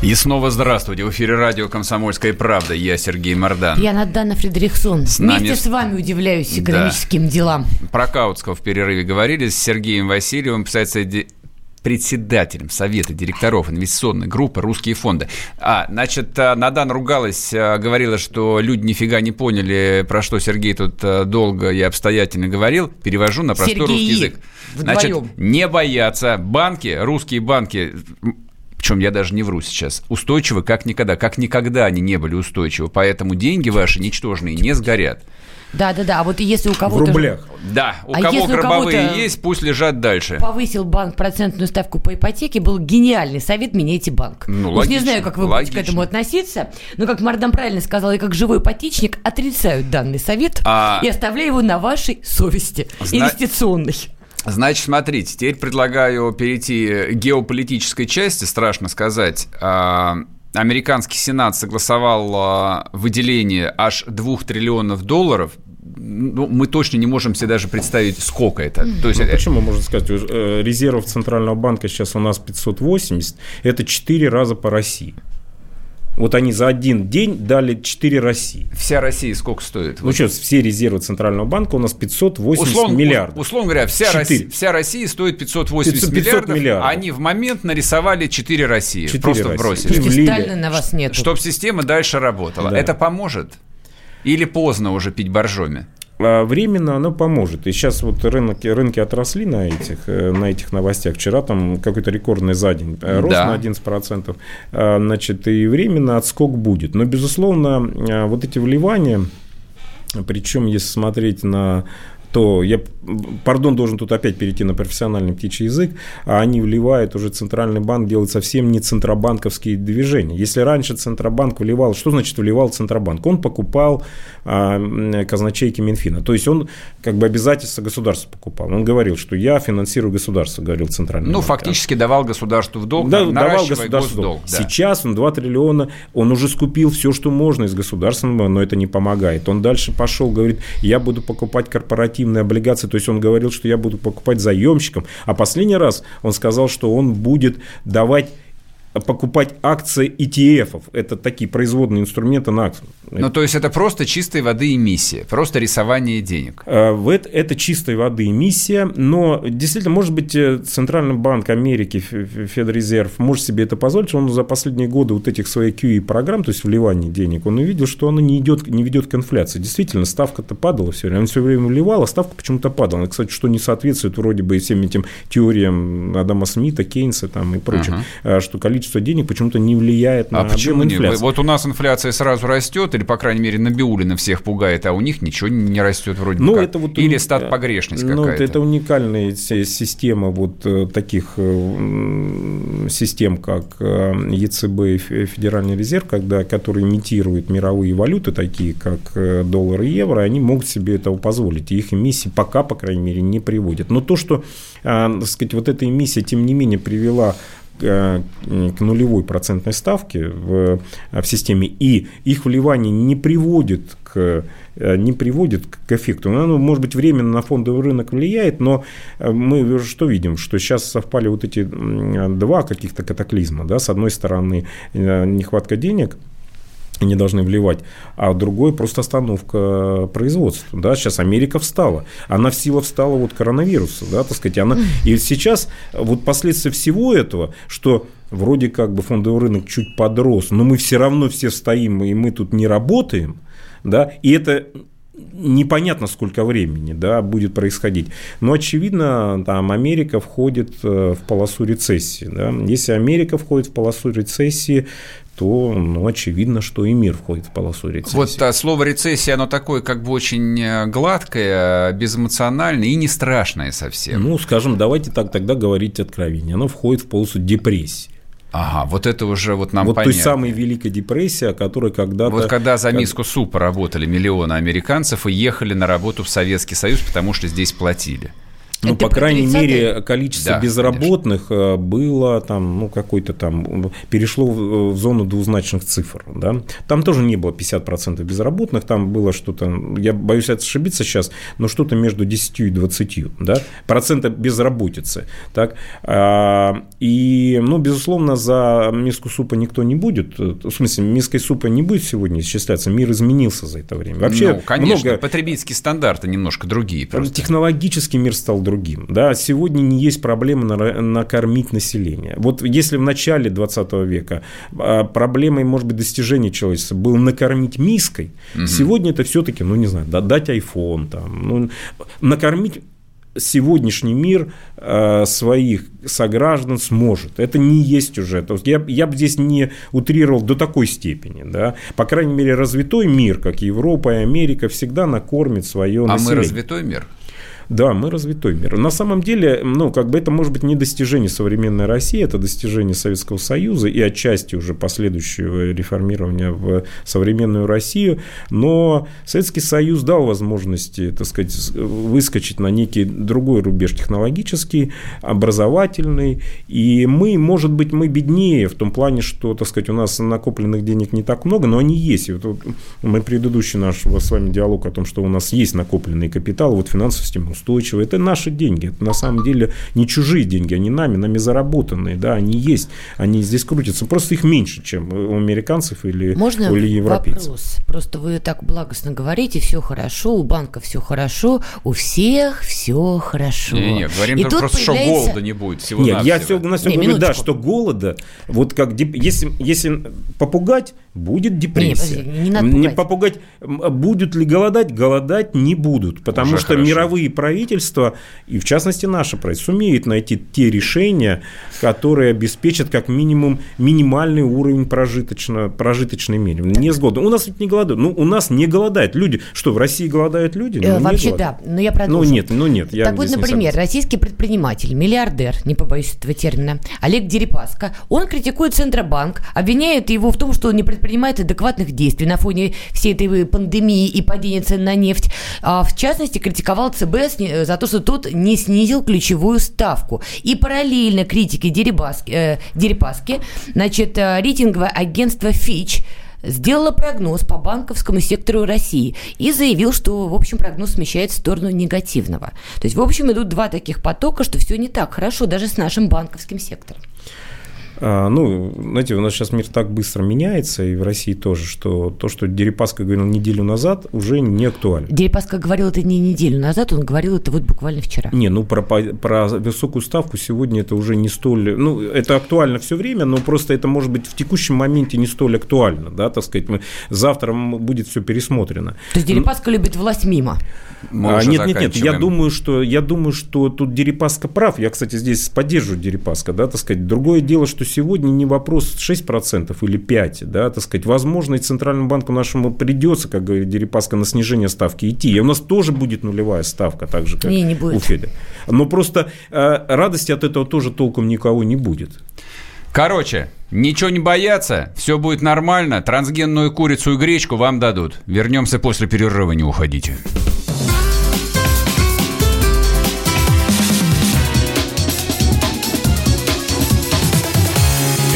И снова здравствуйте. В эфире радио «Комсомольская правда». Я Сергей Мардан. Я Надана Фридрихсон. С Вместе нами... с вами удивляюсь экономическим да. делам. Про Каутского в перерыве говорили с Сергеем Васильевым, писатель... председателем Совета директоров инвестиционной группы «Русские фонды». А, значит, Надан ругалась, говорила, что люди нифига не поняли, про что Сергей тут долго и обстоятельно говорил. Перевожу на простой Сергей, русский язык. Значит, вдвоем. Не бояться. Банки, русские банки... Причем я даже не вру сейчас. Устойчивы как никогда. Как никогда они не были устойчивы. Поэтому деньги ваши ничтожные не сгорят. Да, да, да. А вот если у кого-то... В рублях. Да. У а кого гробовые есть, пусть лежат дальше. Повысил банк процентную ставку по ипотеке, был гениальный совет «меняйте банк». Ну, логично. Уж не знаю, как вы логично. Будете к этому относиться, но, как Мардан правильно сказал, я как живой ипотечник отрицаю данный совет а... и оставляю его на вашей совести Зна... инвестиционной. Значит, смотрите, теперь предлагаю перейти к геополитической части, страшно сказать. Американский Сенат согласовал выделение аж двух триллионов долларов. Ну, мы точно не можем себе даже представить, сколько это. То есть, ну, это... Почему, можно сказать, резервов Центрального банка сейчас у нас пятьсот восемьдесят, это четыре раза по России. Вот они за один день дали четыре России. Вся Россия сколько стоит? Ну вот. Что, все резервы Центрального банка у нас пятьсот восемьдесят условно, миллиардов. Условно говоря, вся Россия, вся Россия стоит пятьсот восемьдесят миллиардов, миллиардов. Они в момент нарисовали четыре России. четыре просто России. Бросили. Кристально на вас нету. Чтобы система дальше работала. Да. Это поможет? Или поздно уже пить боржоми? Временно оно поможет. И сейчас вот рынки, рынки отросли на этих, на этих новостях. Вчера там какой-то рекордный за день рост да. на одиннадцать процентов. Значит, и временно отскок будет. Но, безусловно, вот эти вливания, причем если смотреть на то я, пардон, должен тут опять перейти на профессиональный птичий язык, а они вливают уже центральный банк, делает совсем не центробанковские движения. Если раньше Центробанк вливал, что значит вливал Центробанк? Он покупал а, казначейки Минфина, то есть он как бы обязательства государства покупал. Он говорил, что я финансирую государство, говорил Центральный ну, банк. Ну, фактически давал государству в долг, да, давал государству долг. Да. Сейчас он два триллиона, он уже скупил все, что можно из государственного, но это не помогает. Он дальше пошел, говорит, я буду покупать корпоративные облигации, то есть он говорил, что я буду покупать заемщикам, а последний раз он сказал, что он будет давать покупать акции и ти эф-ов. Это такие производные инструменты на акции. Ну, то есть это просто чистой воды эмиссия, просто рисование денег. Это, это чистой воды эмиссия, но действительно, может быть, Центральный банк Америки, Федрезерв, может себе это позволить. Он за последние годы вот этих своих кью и-программ, то есть вливание денег, он увидел, что оно не, идет, не ведет к инфляции. Действительно, ставка-то падала все время. Он все время вливал, а ставка почему-то падала. Кстати, что не соответствует вроде бы всем этим теориям Адама Смита, Кейнса там, и прочим, uh-huh. что количество что денег почему-то не влияет а на объем инфляции. Вот у нас инфляция сразу растет, или, по крайней мере, Набиулина всех пугает, а у них ничего не растет вроде ну, как. Вот или уни... статпогрешность ну, какая-то. Это уникальная система вот таких систем, как е цэ бэ и Федеральный резерв, когда, которые имитируют мировые валюты, такие как доллар и евро, они могут себе этого позволить. И их эмиссии пока, по крайней мере, не приводят. Но то, что, так сказать, вот эта эмиссия, тем не менее, привела к нулевой процентной ставке в, в системе, и их вливание не приводит к, не приводит к эффекту. Оно, может быть, временно на фондовый рынок влияет, но мы что видим? Что сейчас совпали вот эти два каких-то катаклизма. Да? С одной стороны, нехватка денег, не должны вливать, а другой просто остановка производства. Да? Сейчас Америка встала. Она в силу встала вот коронавируса. Да, так сказать, она... И сейчас вот последствия всего этого, что вроде как бы фондовый рынок чуть подрос, но мы все равно все стоим, и мы тут не работаем. Да? И это... непонятно, сколько времени, да, будет происходить. Но, очевидно, там Америка входит в полосу рецессии. Да? Если Америка входит в полосу рецессии, то, ну, очевидно, что и мир входит в полосу рецессии. Вот а, слово «рецессия», оно такое как бы очень гладкое, безэмоциональное и не страшное совсем. Ну, скажем, давайте так тогда говорить откровеннее. Оно входит в полосу депрессии. Ага, вот это уже вот нам вот понятно. Вот той самой Великой депрессии, о которой когда-то... Вот когда за миску супа работали миллионы американцев и ехали на работу в Советский Союз, потому что здесь платили. Ну, это по крайней мере, количество да, безработных конечно. Было там, ну, какой-то там, перешло в зону двузначных цифр, да. Там тоже не было пятьдесят процентов безработных, там было что-то, я боюсь ошибиться сейчас, но что-то между десять и двадцать, да, процента безработицы, так. И, ну, безусловно, за миску супа никто не будет, в смысле, миской супа не будет сегодня исчисляться, мир изменился за это время. Вообще, ну, конечно, много... потребительские стандарты немножко другие просто. Технологический мир стал другим. Другим. Да, сегодня не есть проблема накормить население. Вот если в начале двадцатого века проблемой, может быть, достижения человечества было накормить миской, угу. сегодня это все-таки, ну, не знаю, дать айфон, там, ну, накормить сегодняшний мир своих сограждан сможет. Это не есть уже. То есть я, я бы здесь не утрировал до такой степени. Да? По крайней мере, развитой мир, как Европа и Америка, всегда накормит свое а население. А мы развитой мир? Да, мы развитой мир. На самом деле, ну, как бы это может быть не достижение современной России, это достижение Советского Союза и отчасти уже последующего реформирования в современную Россию, но Советский Союз дал возможности, так сказать, выскочить на некий другой рубеж технологический, образовательный, и мы, может быть, мы беднее в том плане, что, так сказать, у нас накопленных денег не так много, но они есть. И вот мы предыдущий наш с вами диалог о том, что у нас есть накопленный капитал, вот финансовая система устойчивая. Это наши деньги. Это на самом деле не чужие деньги, они нами, нами заработанные. Да, они есть, они здесь крутятся. Просто их меньше, чем у американцев или, можно или европейцев. Вопрос? Просто вы так благостно говорите, все хорошо, у банка все хорошо, у всех все хорошо. Не, не, не говорим и только просто, появляется... что голода не будет. Всего Нет, я все, на все не, говорю, минуточку. Да, что голода, вот как деп... если, если попугать, будет депрессия. Не, не надо пугать. Попугать, будут ли голодать? Голодать не будут, потому Уже что хорошо. Мировые правительство, и в частности наше правительство, сумеет найти те решения, которые обеспечат как минимум минимальный уровень прожиточно, прожиточной меры. Не с голодом. У нас ведь не голодают. Ну, у нас не голодают люди. Что, в России голодают люди? Ну, э, вообще голодают. Да, но я продолжу. Ну, нет, ну, нет. Я так вот, например, российский предприниматель, миллиардер, не побоюсь этого термина, Олег Дерипаска, он критикует Центробанк, обвиняет его в том, что он не предпринимает адекватных действий на фоне всей этой пандемии и падения цен на нефть. А в частности, критиковал ЦБ за то, что тот не снизил ключевую ставку. И параллельно критике Дерипаски, э, Дерипаски значит, рейтинговое агентство Fitch сделала прогноз по банковскому сектору России и заявил, что, в общем, прогноз смещается в сторону негативного. То есть, в общем, идут два таких потока, что все не так хорошо даже с нашим банковским сектором. Ну, знаете, у нас сейчас мир так быстро меняется, и в России тоже, что то, что Дерипаска говорил неделю назад, уже не актуально. Дерипаска говорил это не неделю назад, он говорил это вот буквально вчера. Не, ну, про, про высокую ставку сегодня это уже не столь... Ну, это актуально все время, но просто это, может быть, в текущем моменте не столь актуально, да, так сказать. Мы, завтра будет все пересмотрено. То есть Дерипаска но... любит власть мимо? А, нет, нет, нет, я думаю, что, я думаю, что тут Дерипаска прав. Я, кстати, здесь поддерживаю Дерипаска, да, так сказать. Другое дело, что сегодня не вопрос шесть процентов или пять процентов, да, так сказать. Возможно, и Центральному банку нашему придется, как говорит Дерипаска, на снижение ставки идти. И у нас тоже будет нулевая ставка, так же, как не, не у Феда. Но просто э, радости от этого тоже толком никого не будет. Короче, ничего не бояться, все будет нормально. Трансгенную курицу и гречку вам дадут. Вернемся после перерыва, не уходите.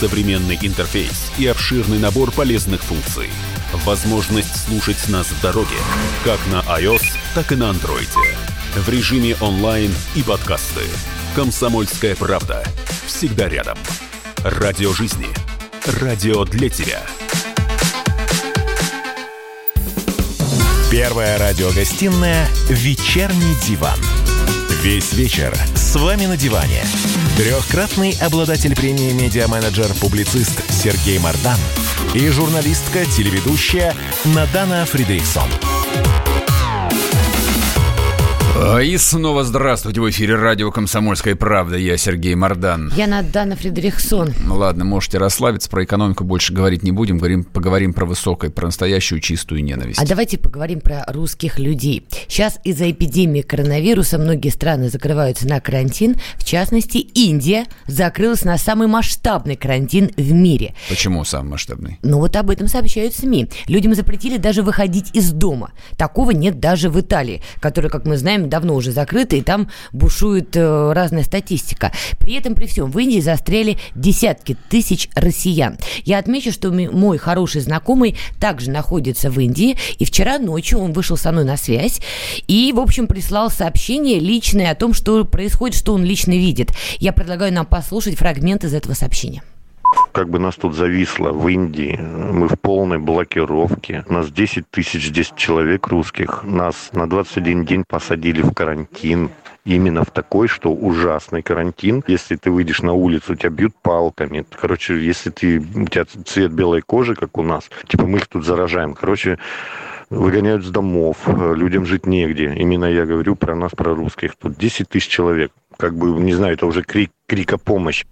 Современный интерфейс и обширный набор полезных функций. Возможность слушать нас в дороге, как на iOS, так и на Android. В режиме онлайн и подкасты. «Комсомольская правда». Всегда рядом. Радио жизни. Радио для тебя. Первая радиогостиная «Вечерний диван». Весь вечер с вами на диване. Трехкратный обладатель премии «Медиа-менеджер-публицист» Сергей Мардан и журналистка-телеведущая Надана Фридрихсон. И снова здравствуйте. В эфире радио «Комсомольская правда». Я Сергей Мардан. Я Надана Фридрихсон. Ладно, можете расслабиться. Про экономику больше говорить не будем. Говорим, поговорим про высокое, про настоящую чистую ненависть. А давайте поговорим про русских людей. Сейчас из-за эпидемии коронавируса многие страны закрываются на карантин. В частности, Индия закрылась на самый масштабный карантин в мире. Почему самый масштабный? Ну вот об этом сообщают СМИ. Людям запретили даже выходить из дома. Такого нет даже в Италии, которая, как мы знаем, давно уже закрыты, и там бушует э, разная статистика. При этом, при всем, в Индии застряли десятки тысяч россиян. Я отмечу, что м- мой хороший знакомый также находится в Индии, и вчера ночью он вышел со мной на связь и, в общем, прислал сообщение личное о том, что происходит, что он лично видит. Я предлагаю нам послушать фрагмент из этого сообщения. Как бы нас тут зависло в Индии, мы в полной блокировке. Нас десять тысяч здесь человек русских. Нас на двадцать один день посадили в карантин. Именно в такой, что ужасный карантин. Если ты выйдешь на улицу, тебя бьют палками. Короче, если ты, у тебя цвет белой кожи, как у нас, типа мы их тут заражаем. Короче, выгоняют с домов, людям жить негде. Именно я говорю про нас, про русских. Тут десять тысяч человек. Как бы, не знаю, это уже крик, крик о помощи.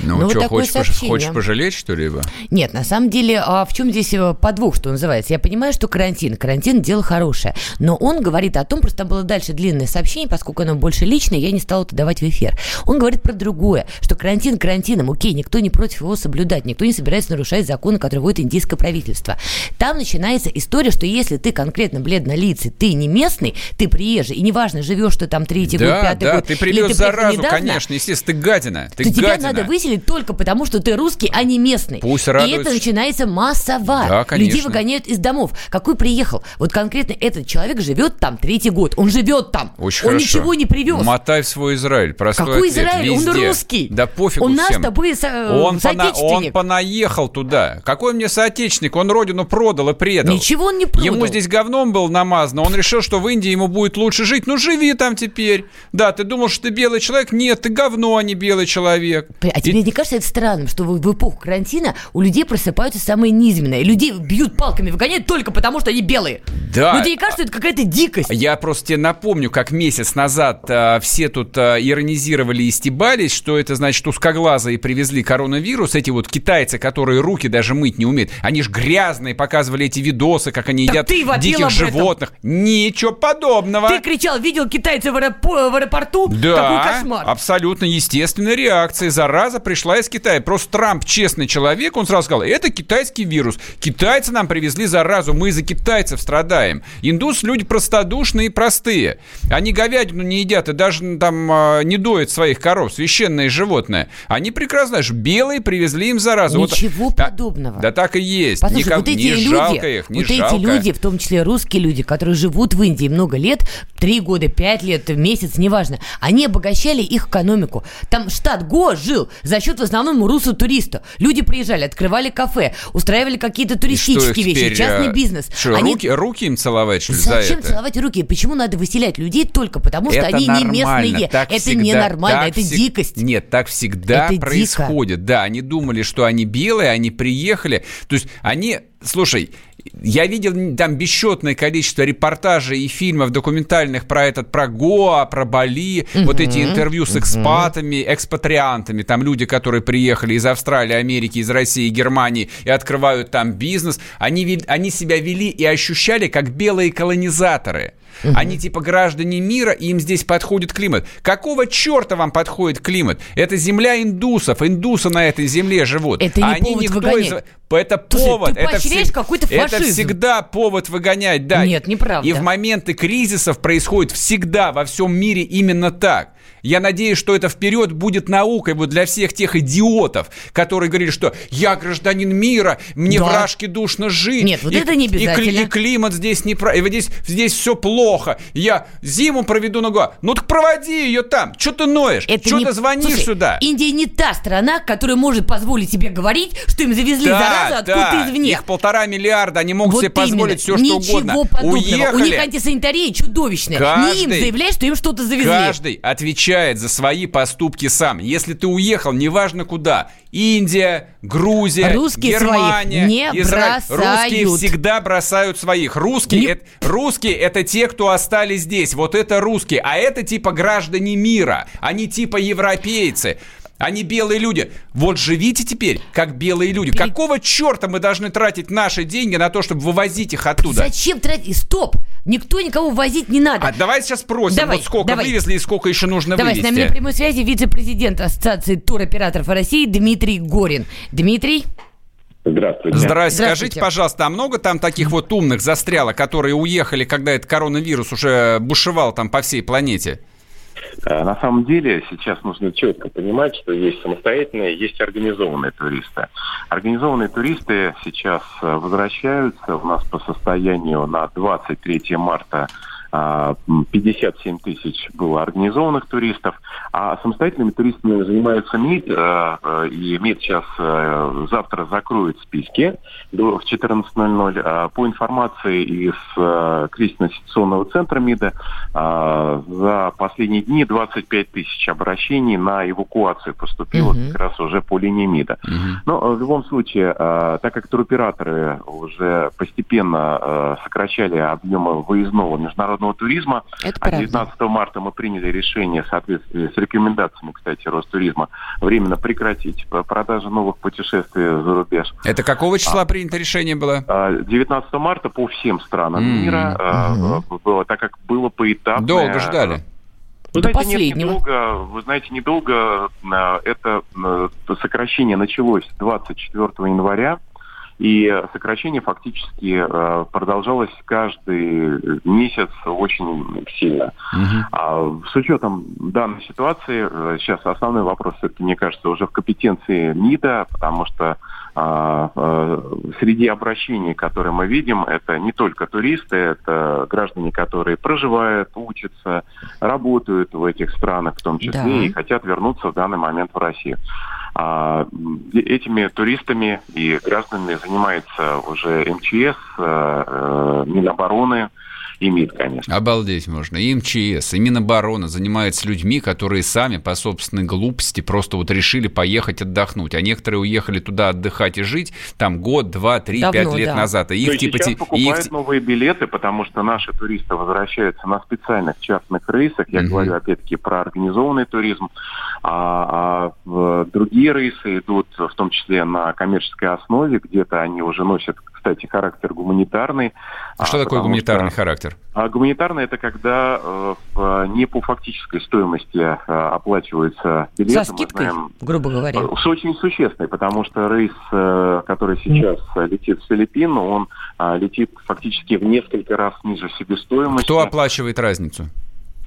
Ну, ну что, вот хочешь, пож- хочешь пожалеть что-либо? Нет, на самом деле, а в чем здесь подвох, что называется? Я понимаю, что карантин, карантин – дело хорошее, но он говорит о том, просто там было дальше длинное сообщение, поскольку оно больше личное, я не стала это давать в эфир. Он говорит про другое, что карантин карантином, окей, никто не против его соблюдать, никто не собирается нарушать законы, которые вводит индийское правительство. Там начинается история, что если ты конкретно бледнолицый, ты не местный, ты приезжий, и неважно, живешь ты там третий да, год, пятый да, год, ты привез заразу, недавно, конечно, естественно, ты гадина, ты гадина. Тебе надо выяснить, выселить только потому, что ты русский, а не местный. Пусть радуется. И это начинается массово. Да, конечно. Людей выгоняют из домов. Какой приехал? Вот конкретно этот человек живет там третий год. Он живет там. Очень Он хорошо. Ничего не привез. Мотай в свой Израиль. Простой Какой ответ. Израиль? Везде. Он русский. Да пофигу всем. Он нас с тобой со- он соотечественник. Пона- он понаехал туда. Какой мне соотечественник? Он родину продал и предал. Ничего он не продал. Ему здесь говном было намазано. Он решил, что в Индии ему будет лучше жить. Ну, живи там теперь. Да, ты думал, что ты белый человек? Нет, ты говно, а не белый человек. А тебе и... не кажется это странным, что в эпоху карантина у людей просыпаются самые низменные? Людей бьют палками, выгоняют только потому, что они белые. Да. Но тебе не кажется, это какая-то дикость? Я просто тебе напомню, как месяц назад а, все тут а, иронизировали и стебались, что это, значит, узкоглазые привезли коронавирус. Эти вот китайцы, которые руки даже мыть не умеют. Они ж грязные, показывали эти видосы, как они так едят диких животных. Ничего подобного. Ты кричал, видел китайцев в, аэропо- в аэропорту? Да. Какой кошмар. Абсолютно естественная реакция. Зараза пришла из Китая. Просто Трамп честный человек, он сразу сказал, это китайский вирус. Китайцы нам привезли заразу, мы из-за китайцев страдаем. Индусы люди простодушные и простые. Они говядину не едят и даже там не доят своих коров, священное животное. Они прекрасно, что белые привезли им заразу. Ничего вот, подобного. Да, да так и есть. Послушай, Никак, вот эти не люди, жалко их, не вот жалко. Эти люди, в том числе русские люди, которые живут в Индии много лет, три года, пять лет, месяц, неважно, они обогащали их экономику. Там штат Гоа жил за счет в основном руссо-туриста. Люди приезжали, открывали кафе, устраивали какие-то туристические вещи, теперь, частный бизнес. Что, они... руки, руки им целовать, что ли, за это? Зачем целовать руки? Почему надо выселять людей только потому, что это они нормально, не местные? Это всегда, ненормально, это всег... дикость. Нет, так всегда это происходит. Дико. Да, они думали, что они белые, они приехали. То есть они... Слушай... Я видел там бесчетное количество репортажей и фильмов документальных про этот, про Гоа, про Бали, uh-huh, вот эти интервью с экспатами, uh-huh. экспатриантами, там люди, которые приехали из Австралии, Америки, из России, Германии и открывают там бизнес, они, они себя вели и ощущали как белые колонизаторы. Угу. Они типа граждане мира, и им здесь подходит климат. Какого черта вам подходит климат? Это земля индусов. Индусы на этой земле живут. Это не они повод выгонять. Из... Это повод. Слушай, ты это поощряешь вс... какой-то фашизм. Это всегда повод выгонять. Да. Нет, неправда. И в моменты кризисов происходит всегда во всем мире именно так. Я надеюсь, что это вперед будет наукой вот для всех тех идиотов, которые говорили, что я гражданин мира, мне да. в рашке душно жить. Нет, вот и, это не обязательно. И, и климат здесь неправильный, здесь, здесь все плохо. Я зиму проведу на Гоа. Ну так проводи ее там. Че ты ноешь? Это Че не... ты звонишь Слушай, сюда? Индия не та страна, которая может позволить себе говорить, что им завезли да, заразу откуда-то да. извне. Их полтора миллиарда, они могут вот себе позволить именно. все, что Ничего угодно. Ничего подобного. Уехали. У них антисанитария чудовищная. Каждый, не им заявляй, что им что-то завезли. Каждый отвечает за свои поступки сам. Если ты уехал, неважно куда, Индия, Грузия, русские Германия, Израиль, бросают. Русские всегда бросают своих. Русские, не... это, русские это те, кто остались здесь. Вот это русские. А это типа граждане мира. Они типа европейцы. Они белые люди. Вот живите теперь, как белые люди. Перед... Какого черта мы должны тратить наши деньги на то, чтобы вывозить их оттуда? Зачем тратить? Стоп! Никто никого возить не надо. А давай сейчас спросим, давай, вот сколько давай. вывезли и сколько еще нужно давай, вывезти. Давай, с нами на прямой связи вице-президент Ассоциации туроператоров России Дмитрий Горин. Дмитрий? Здравствуйте. Здравствуйте. Скажите, пожалуйста, а много там таких вот умных застряло, которые уехали, когда этот коронавирус уже бушевал там по всей планете? На самом деле сейчас нужно четко понимать, что есть самостоятельные, есть организованные туристы. Организованные туристы сейчас возвращаются. У нас по состоянию на двадцать третье марта пятьдесят семь тысяч было организованных туристов, а самостоятельными туристами занимаются МИД, и МИД сейчас завтра закроет списки до четырнадцать ноль ноль. По информации из кризисно-ситуационного центра МИДа, за последние дни двадцать пять тысяч обращений на эвакуацию поступило uh-huh. как раз уже по линии МИДа. Uh-huh. Но в любом случае, так как туроператоры уже постепенно сокращали объемы выездного международного туризма. А девятнадцатого марта мы приняли решение в соответствии с рекомендациями, кстати, Ростуризма, временно прекратить продажи новых путешествий за рубеж. Это какого числа а, принято решение было? девятнадцатого марта по всем странам mm-hmm. мира, mm-hmm. было, так как было поэтапно. Долго ждали. Вы До знаете, нет, недолго, вы знаете, недолго это сокращение началось двадцать четвёртого января. И сокращение фактически продолжалось каждый месяц очень сильно. Угу. А с учетом данной ситуации, сейчас основной вопрос, мне кажется, уже в компетенции МИДа, потому что среди обращений, которые мы видим, это не только туристы, это граждане, которые проживают, учатся, работают в этих странах в том числе, да, и хотят вернуться в данный момент в Россию. Этими туристами и гражданами занимается уже эм че эс, Минобороны и МИД, конечно. Обалдеть можно. И эм че эс, и Минобороны занимаются людьми, которые сами по собственной глупости просто вот решили поехать отдохнуть. А некоторые уехали туда отдыхать и жить там год, два, три, давно, пять лет да. назад. И их, типа, сейчас покупают их... новые билеты, потому что наши туристы возвращаются на специальных частных рейсах. Я угу. говорю, опять-таки, про организованный туризм. А, а другие рейсы идут, в том числе на коммерческой основе, где-то они уже носят, кстати, характер гуманитарный. Что а, такое гуманитарный что, характер? А, гуманитарный – это когда а, не по фактической стоимости а, оплачивается билет. Со скидкой, знаем, грубо говоря? С очень существенной, потому что рейс, который сейчас mm. летит в Филиппины, он а, летит фактически в несколько раз ниже себестоимости. Кто оплачивает разницу?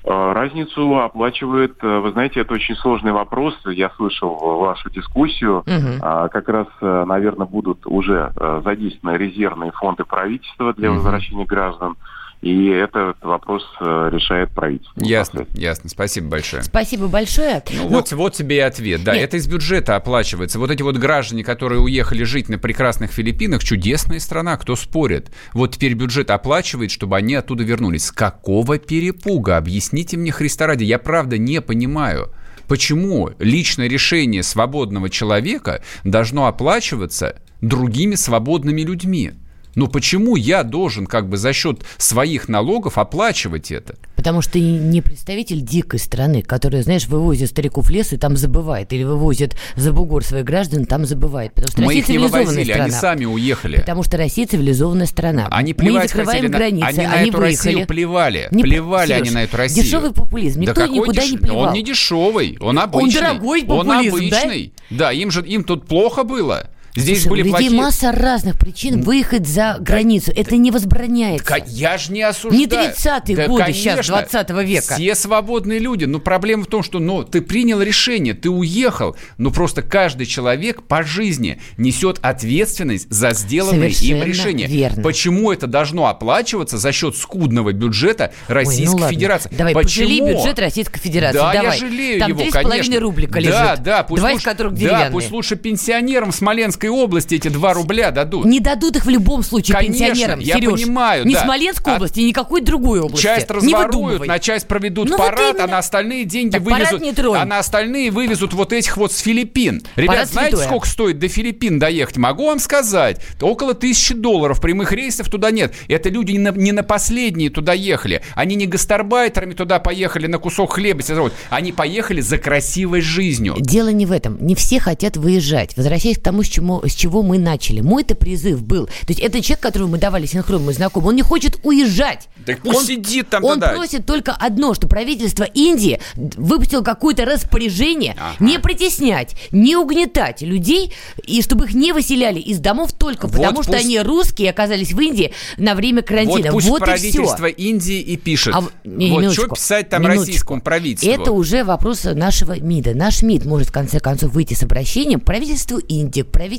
Разницу оплачивает, вы знаете, это очень сложный вопрос. Я слышал вашу дискуссию. Угу. Как раз, наверное, будут уже задействованы резервные фонды правительства для угу. возвращения граждан. И этот вопрос решает правительство. Ясно, ясно. Спасибо большое. Спасибо большое. Ну, ну, вот, вот тебе и ответ. Да, нет. это из бюджета оплачивается. Вот эти вот граждане, которые уехали жить на прекрасных Филиппинах, чудесная страна, кто спорит. Вот теперь бюджет оплачивает, чтобы они оттуда вернулись. С какого перепуга? Объясните мне, Христа ради. Я правда не понимаю. Почему личное решение свободного человека должно оплачиваться другими свободными людьми? Но почему я должен как бы за счет своих налогов оплачивать это? Потому что ты не представитель дикой страны, которая, знаешь, вывозит стариков в лес и там забывает. Или вывозит за бугор своих граждан, там забывает. Потому что мы Россия их не вывозили, страна. Они сами уехали. Потому что Россия цивилизованная страна. Они плевать мы закрываем хотели, границы, они, они на эту выехали. Россию плевали. Не, плевали Сереж, они на эту Россию. Дешевый популизм. Никто да никуда деш... не плевал. Он не дешевый, он обычный. Он дорогой популизм, он обычный. Да? Да, им же им тут плохо было. Здесь Слушай, были у людей плохие... масса разных причин выехать за границу. Да, это не возбраняется. Да, я же не осуждаю. Не тридцатые да, годы, конечно, сейчас двадцатого века. Все свободные люди. Но проблема в том, что ну, ты принял решение, ты уехал. Но просто каждый человек по жизни несет ответственность за сделанное Совершенно им решение. Верно. Почему это должно оплачиваться за счет скудного бюджета Российской Ой, ну Федерации? Давай, Почему? пожалей бюджет Российской Федерации. Да, Давай. я жалею Там его, конечно. Там три с половиной рублика лежит. Да, да, пусть Два лучше, из которых деревянные. Да, пусть лучше пенсионерам Смоленска области эти два рубля дадут. Не дадут их в любом случае Конечно, пенсионерам, я Сереж. понимаю. Не да. Смоленской а... области, ни какой другой области. Часть разворуют, на часть проведут ну, парад, вот а на остальные деньги так вывезут. А на остальные вывезут вот этих вот с Филиппин. Ребят, парад знаете, святое. сколько стоит до Филиппин доехать? Могу вам сказать. Около тысячи долларов. Прямых рейсов туда нет. Это люди не на, не на последние туда ехали. Они не гастарбайтерами туда поехали на кусок хлеба. Они поехали за красивой жизнью. Дело не в этом. Не все хотят выезжать. Возвращаясь к тому, с чему с чего мы начали. Мой-то призыв был. То есть это человек, которому мы давали синхрон, мой знакомый, он не хочет уезжать. Так пусть он, сидит там. Он тогда. просит только одно, что правительство Индии выпустило какое-то распоряжение ага. не притеснять, не угнетать людей, и чтобы их не выселяли из домов только вот потому, пусть... что они русские оказались в Индии на время карантина. Вот, вот правительство и все. Индии и пишет. А, не, вот что писать там минуточку. российскому правительству? Это уже вопрос нашего МИДа. Наш МИД может в конце концов выйти с обращением к правительству Индии, к правительству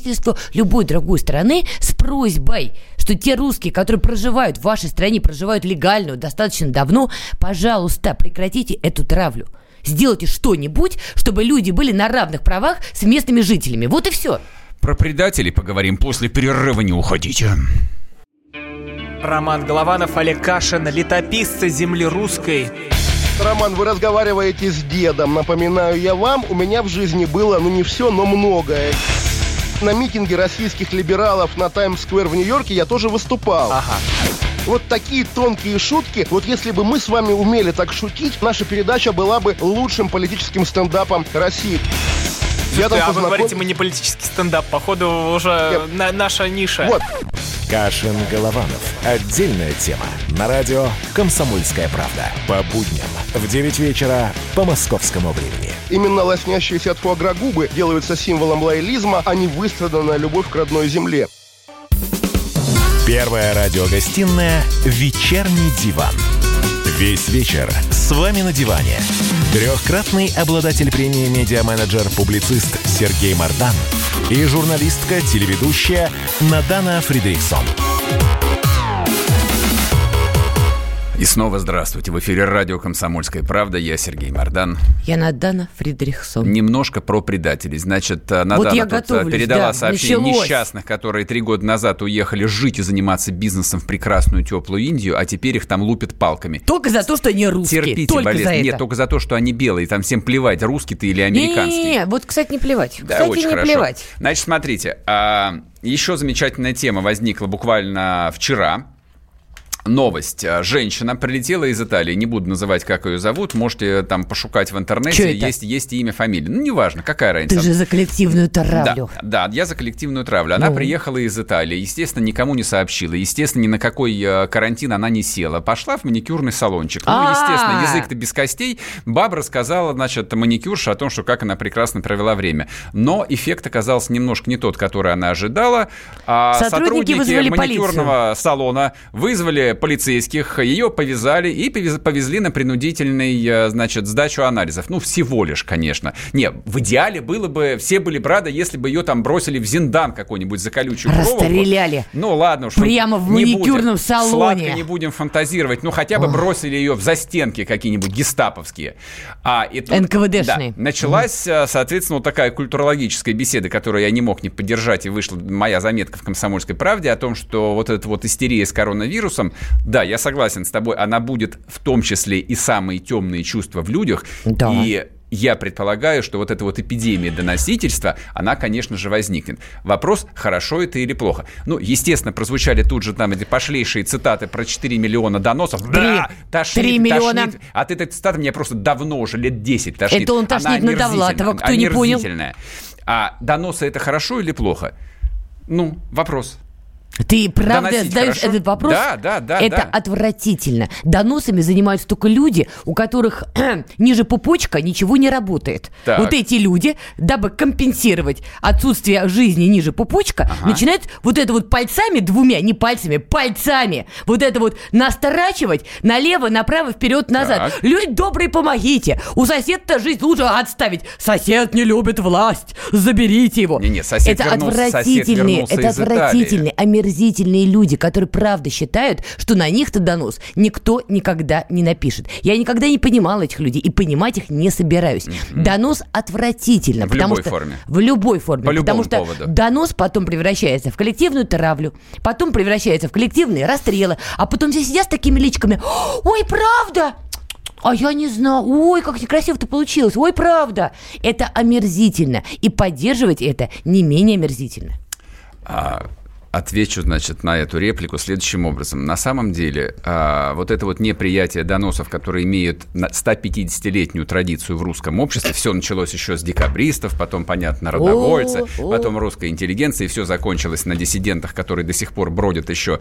любой другой страны с просьбой, что те русские, которые проживают в вашей стране, проживают легально, достаточно давно, пожалуйста, прекратите эту травлю. Сделайте что-нибудь, чтобы люди были на равных правах с местными жителями. Вот и все. Про предателей поговорим после перерыва. Не уходите. Роман Голованов, Олег Кашин, летописцы земли русской. Роман, вы разговариваете с дедом. Напоминаю я вам, у меня в жизни было, ну не все, но многое. На митинге российских либералов на Таймс-сквер в Нью-Йорке я тоже выступал. Ага. Вот такие тонкие шутки. Вот если бы мы с вами умели так шутить, наша передача была бы лучшим политическим стендапом России. Я там а познаком... вы говорите, мы не политический стендап. Походу, уже я... на- наша ниша. Вот. Кашин-Голованов. Отдельная тема. На радио «Комсомольская правда». По будням в девять вечера по московскому времени. Именно лоснящиеся от фуагра губы делаются символом лоялизма, а не выстраданная любовь к родной земле. Первая радиогостинная «Вечерний диван». Весь вечер с вами на диване. Трехкратный обладатель премии «Медиа-менеджер-публицист» Сергей Мардан и журналистка-телеведущая Надана Фридрихсон. И снова здравствуйте. В эфире радио «Комсомольская правда». Я Сергей Мардан. Я Надана Фридрихсон. Немножко про предателей. Значит, Надана вот я готовлюсь, передала да, сообщение началось. Несчастных, которые три года назад уехали жить и заниматься бизнесом в прекрасную теплую Индию, а теперь их там лупят палками. Только за то, что они русские. Терпите, только болезнь. За это. Нет, только за то, что они белые. Там всем плевать, русский ты или американский. Не-не-не, вот, кстати, не плевать. Да, кстати, очень не хорошо. Плевать. Значит, смотрите. Еще замечательная тема возникла буквально вчера. Новость. Женщина прилетела из Италии. Не буду называть, как ее зовут. Можете там пошукать в интернете. Есть, есть имя, фамилия. Ну, неважно, какая разница. Ты же за коллективную травлю. Да, да, я за коллективную травлю. Она ну. приехала из Италии. Естественно, никому не сообщила. Естественно, ни на какой карантин она не села. Пошла в маникюрный салончик. Ну, естественно, язык-то без костей. Баба рассказала, значит, маникюрше о том, что как она прекрасно провела время. Но эффект оказался немножко не тот, который она ожидала. Сотрудники маникюрного салона вызвали полицейских, ее повязали и повезли на принудительный, значит, сдачу анализов. Ну, всего лишь, конечно. Не, в идеале было бы, все были бы рады, если бы ее там бросили в зиндан какой-нибудь за колючую проволоку. Расстреляли. Ну, ладно уж. Прямо в маникюрном будем, салоне. Сладко не будем фантазировать. Ну, хотя бы Ох. бросили ее в застенки какие-нибудь гестаповские. А, и тут, эн ка вэ дэшные. Да, началась, mm. соответственно, вот такая культурологическая беседа, которую я не мог не поддержать, и вышла моя заметка в «Комсомольской правде» о том, что вот эта вот истерия с коронавирусом. Да, я согласен с тобой, она будет в том числе и самые темные чувства в людях, да. И я предполагаю, что вот эта вот эпидемия доносительства, она, конечно же, возникнет. Вопрос, хорошо это или плохо. Ну, естественно, прозвучали тут же там эти пошлейшие цитаты про четыре миллиона доносов. три, да, тошнит, три миллиона. Тошнит. От этой цитаты меня просто давно уже лет десять тошнит. Это он тошнит на Довлатова, кто не понял. А доносы это хорошо или плохо? Ну, вопрос. Ты правда задаешь этот вопрос? Да, да, да. Это да. Отвратительно. Доносами занимаются только люди, у которых ниже пупочка ничего не работает. Так. Вот эти люди, дабы компенсировать отсутствие жизни ниже пупочка, ага. начинают вот это вот пальцами, двумя, не пальцами, пальцами, вот это вот насторачивать налево, направо, вперед, назад. Так. Люди добрые, помогите. У соседа-то жизнь лучше отставить. Сосед не любит власть. Заберите его. Не, не, сосед это вернулся, отвратительные, сосед это отвратительные. Омерзительные люди, которые правда считают, что на них-то донос никто никогда не напишет. Я никогда не понимала этих людей и понимать их не собираюсь. Mm-hmm. Донос отвратительно. В потому любой что, форме. В любой форме. По потому что поводу. Донос потом превращается в коллективную травлю, потом превращается в коллективные расстрелы, а потом все сидят с такими личками. Ой, правда! А я не знаю. Ой, как некрасиво-то получилось. Ой, правда! Это омерзительно. И поддерживать это не менее омерзительно. А... Отвечу, значит, на эту реплику следующим образом. На самом деле, вот это вот неприятие доносов, которые имеют сто пятидесятилетнюю традицию в русском обществе, все началось еще с декабристов, потом, понятно, народовольцы, потом русская интеллигенция, и все закончилось на диссидентах, которые до сих пор бродят еще,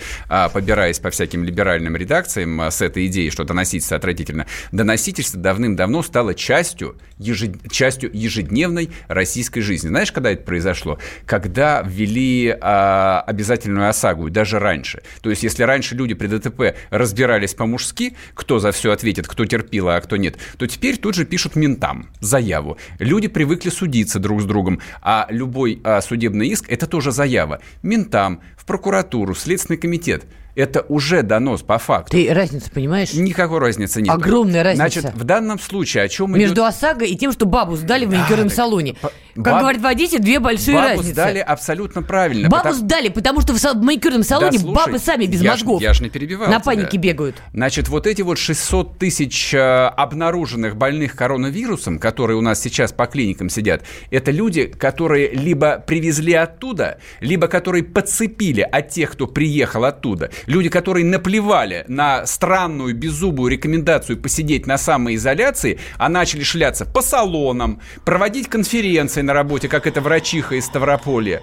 побираясь по всяким либеральным редакциям с этой идеей, что доносительство отвратительно. Доносительство давным-давно стало частью, ежед... частью ежедневной российской жизни. Знаешь, когда это произошло? Когда ввели обязательства, обязательную ОСАГО, и даже раньше. То есть, если раньше люди при ДТП разбирались по-мужски, кто за все ответит, кто терпил, а кто нет, то теперь тут же пишут ментам заяву. Люди привыкли судиться друг с другом, а любой а, судебный иск – это тоже заява. Ментам, в прокуратуру, в Следственный комитет. Это уже донос по факту. Ты разницу понимаешь? Никакой разницы нет. Огромная разница. Значит, в данном случае о чем мы между идет... ОСАГО и тем, что бабу сдали в маникюрном а, салоне. По... Как баб... говорит водитель, две большие бабу разницы. Бабу сдали абсолютно правильно. Бабу потому... сдали, потому что в маникюрном салоне да, слушай, бабы сами без я мозгов. Ж, я ж не перебивал на тебя. Панике бегают. Значит, вот эти вот шестьсот тысяч э, обнаруженных больных коронавирусом, которые у нас сейчас по клиникам сидят, это люди, которые либо привезли оттуда, либо которые подцепили от тех, кто приехал оттуда. Люди, которые наплевали на странную беззубую рекомендацию посидеть на самоизоляции, а начали шляться по салонам, проводить конференции на работе, как это врачиха из Ставрополя.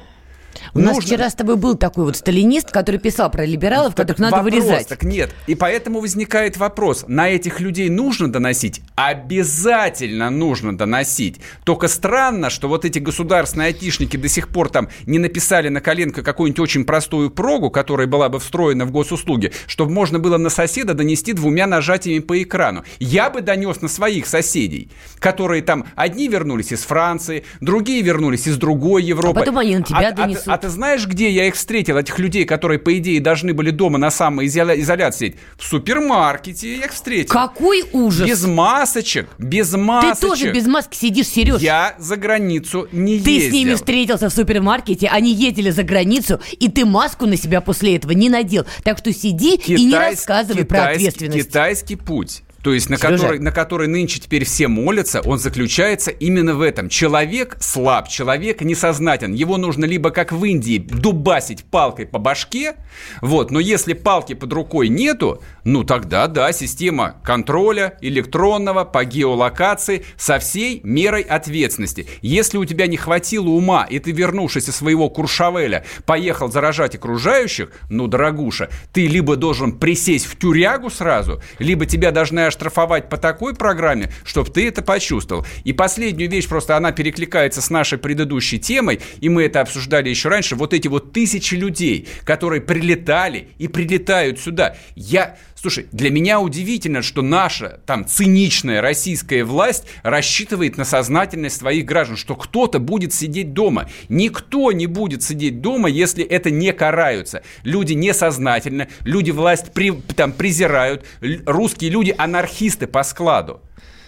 У нужно... нас вчера с тобой был такой вот сталинист, который писал про либералов, так которых надо вопрос, вырезать. Так нет. И поэтому возникает вопрос. На этих людей нужно доносить? Обязательно нужно доносить. Только странно, что вот эти государственные айтишники до сих пор там не написали на коленке какую-нибудь очень простую прогу, которая была бы встроена в госуслуги, чтобы можно было на соседа донести двумя нажатиями по экрану. Я бы донес на своих соседей, которые там одни вернулись из Франции, другие вернулись из другой Европы. А потом они на тебя а, донесут. А, а, а ты знаешь, где я их встретил, этих людей, которые, по идее, должны были дома на самоизоляции сидеть? В супермаркете я их встретил. Какой ужас! Без масочек, без масочек. Ты тоже без маски сидишь, Сереж. Я за границу не ты ездил. Ты с ними встретился в супермаркете, они ездили за границу, и ты маску на себя после этого не надел. Так что сиди Китайс, и не рассказывай про ответственность. Китайский путь. То есть на который, на который нынче теперь все молятся, он заключается именно в этом. Человек слаб, человек несознателен. Его нужно либо, как в Индии, дубасить палкой по башке, вот, но если палки под рукой нету, ну тогда, да, система контроля электронного по геолокации со всей мерой ответственности. Если у тебя не хватило ума, и ты, вернувшись из своего Куршавеля, поехал заражать окружающих, ну, дорогуша, ты либо должен присесть в тюрягу сразу, либо тебя должны штрафовать по такой программе, чтобы ты это почувствовал. И последнюю вещь, просто она перекликается с нашей предыдущей темой, и мы это обсуждали еще раньше, вот эти вот тысячи людей, которые прилетали и прилетают сюда. Я... Слушай, для меня удивительно, что наша там циничная российская власть рассчитывает на сознательность своих граждан, что кто-то будет сидеть дома. Никто не будет сидеть дома, если это не караются. Люди несознательно, люди власть при, там, презирают, русские люди анархисты по складу.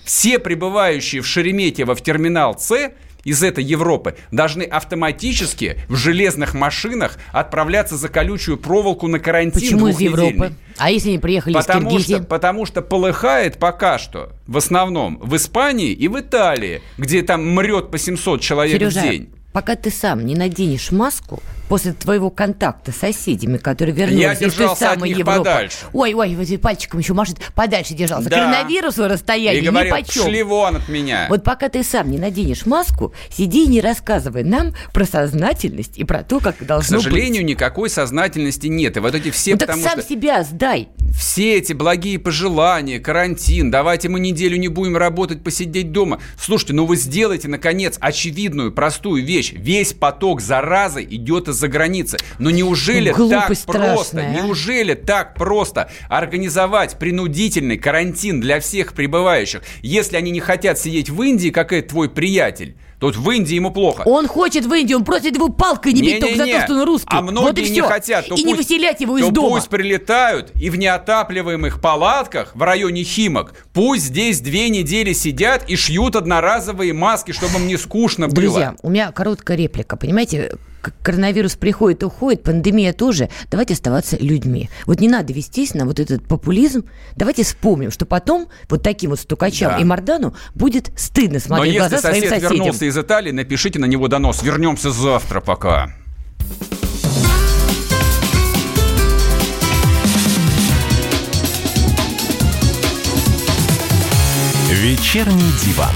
Все прибывающие в Шереметьево в терминал С из этой Европы должны автоматически в железных машинах отправляться за колючую проволоку на карантин. Почему из Европы? А если они приехали потому из Киргизии? Что, потому что полыхает пока что в основном в Испании и в Италии, где там мрет по семьсот человек Сережа, в день. Пока ты сам не наденешь маску после твоего контакта с соседями, которые вернулись я держался из той самой от них Европы. Подальше. Ой, ой, вот пальчиком еще машет, подальше держался. Да. Коронавирусу расстояние ни говорил, почем. Пошли вон от меня. Вот пока ты сам не наденешь маску, сиди и не рассказывай нам про сознательность и про то, как должно быть. К сожалению, быть. Никакой сознательности нет. И вот эти все, ну, потому так сам что... себя сдай. Все эти благие пожелания, карантин, давайте мы неделю не будем работать, посидеть дома. Слушайте, ну вы сделайте, наконец, очевидную, простую вещь. Весь поток заразы идет из-за границы. Но неужели глупость так страшная, просто, а? Неужели так просто организовать принудительный карантин для всех прибывающих, если они не хотят сидеть в Индии, как и твой приятель? Тут в Индии ему плохо. Он хочет в Индию, он просит его палкой не, не бить не, только не. за то, что он русский. А многие вот и не все. хотят. То и пусть, не выселять его из то дома. Пусть прилетают и в неотапливаемых палатках в районе Химок. Пусть здесь две недели сидят и шьют одноразовые маски, чтобы им не скучно было. Друзья, у меня короткая реплика, понимаете? Коронавирус приходит и уходит, пандемия тоже. Давайте оставаться людьми. Вот не надо вестись на вот этот популизм. Давайте вспомним, что потом вот таким вот стукачам да. и Мардану будет стыдно смотреть в глаза своим соседям. Но если сосед вернулся из Италии, напишите на него донос. Вернемся завтра, пока. Вечерний диван.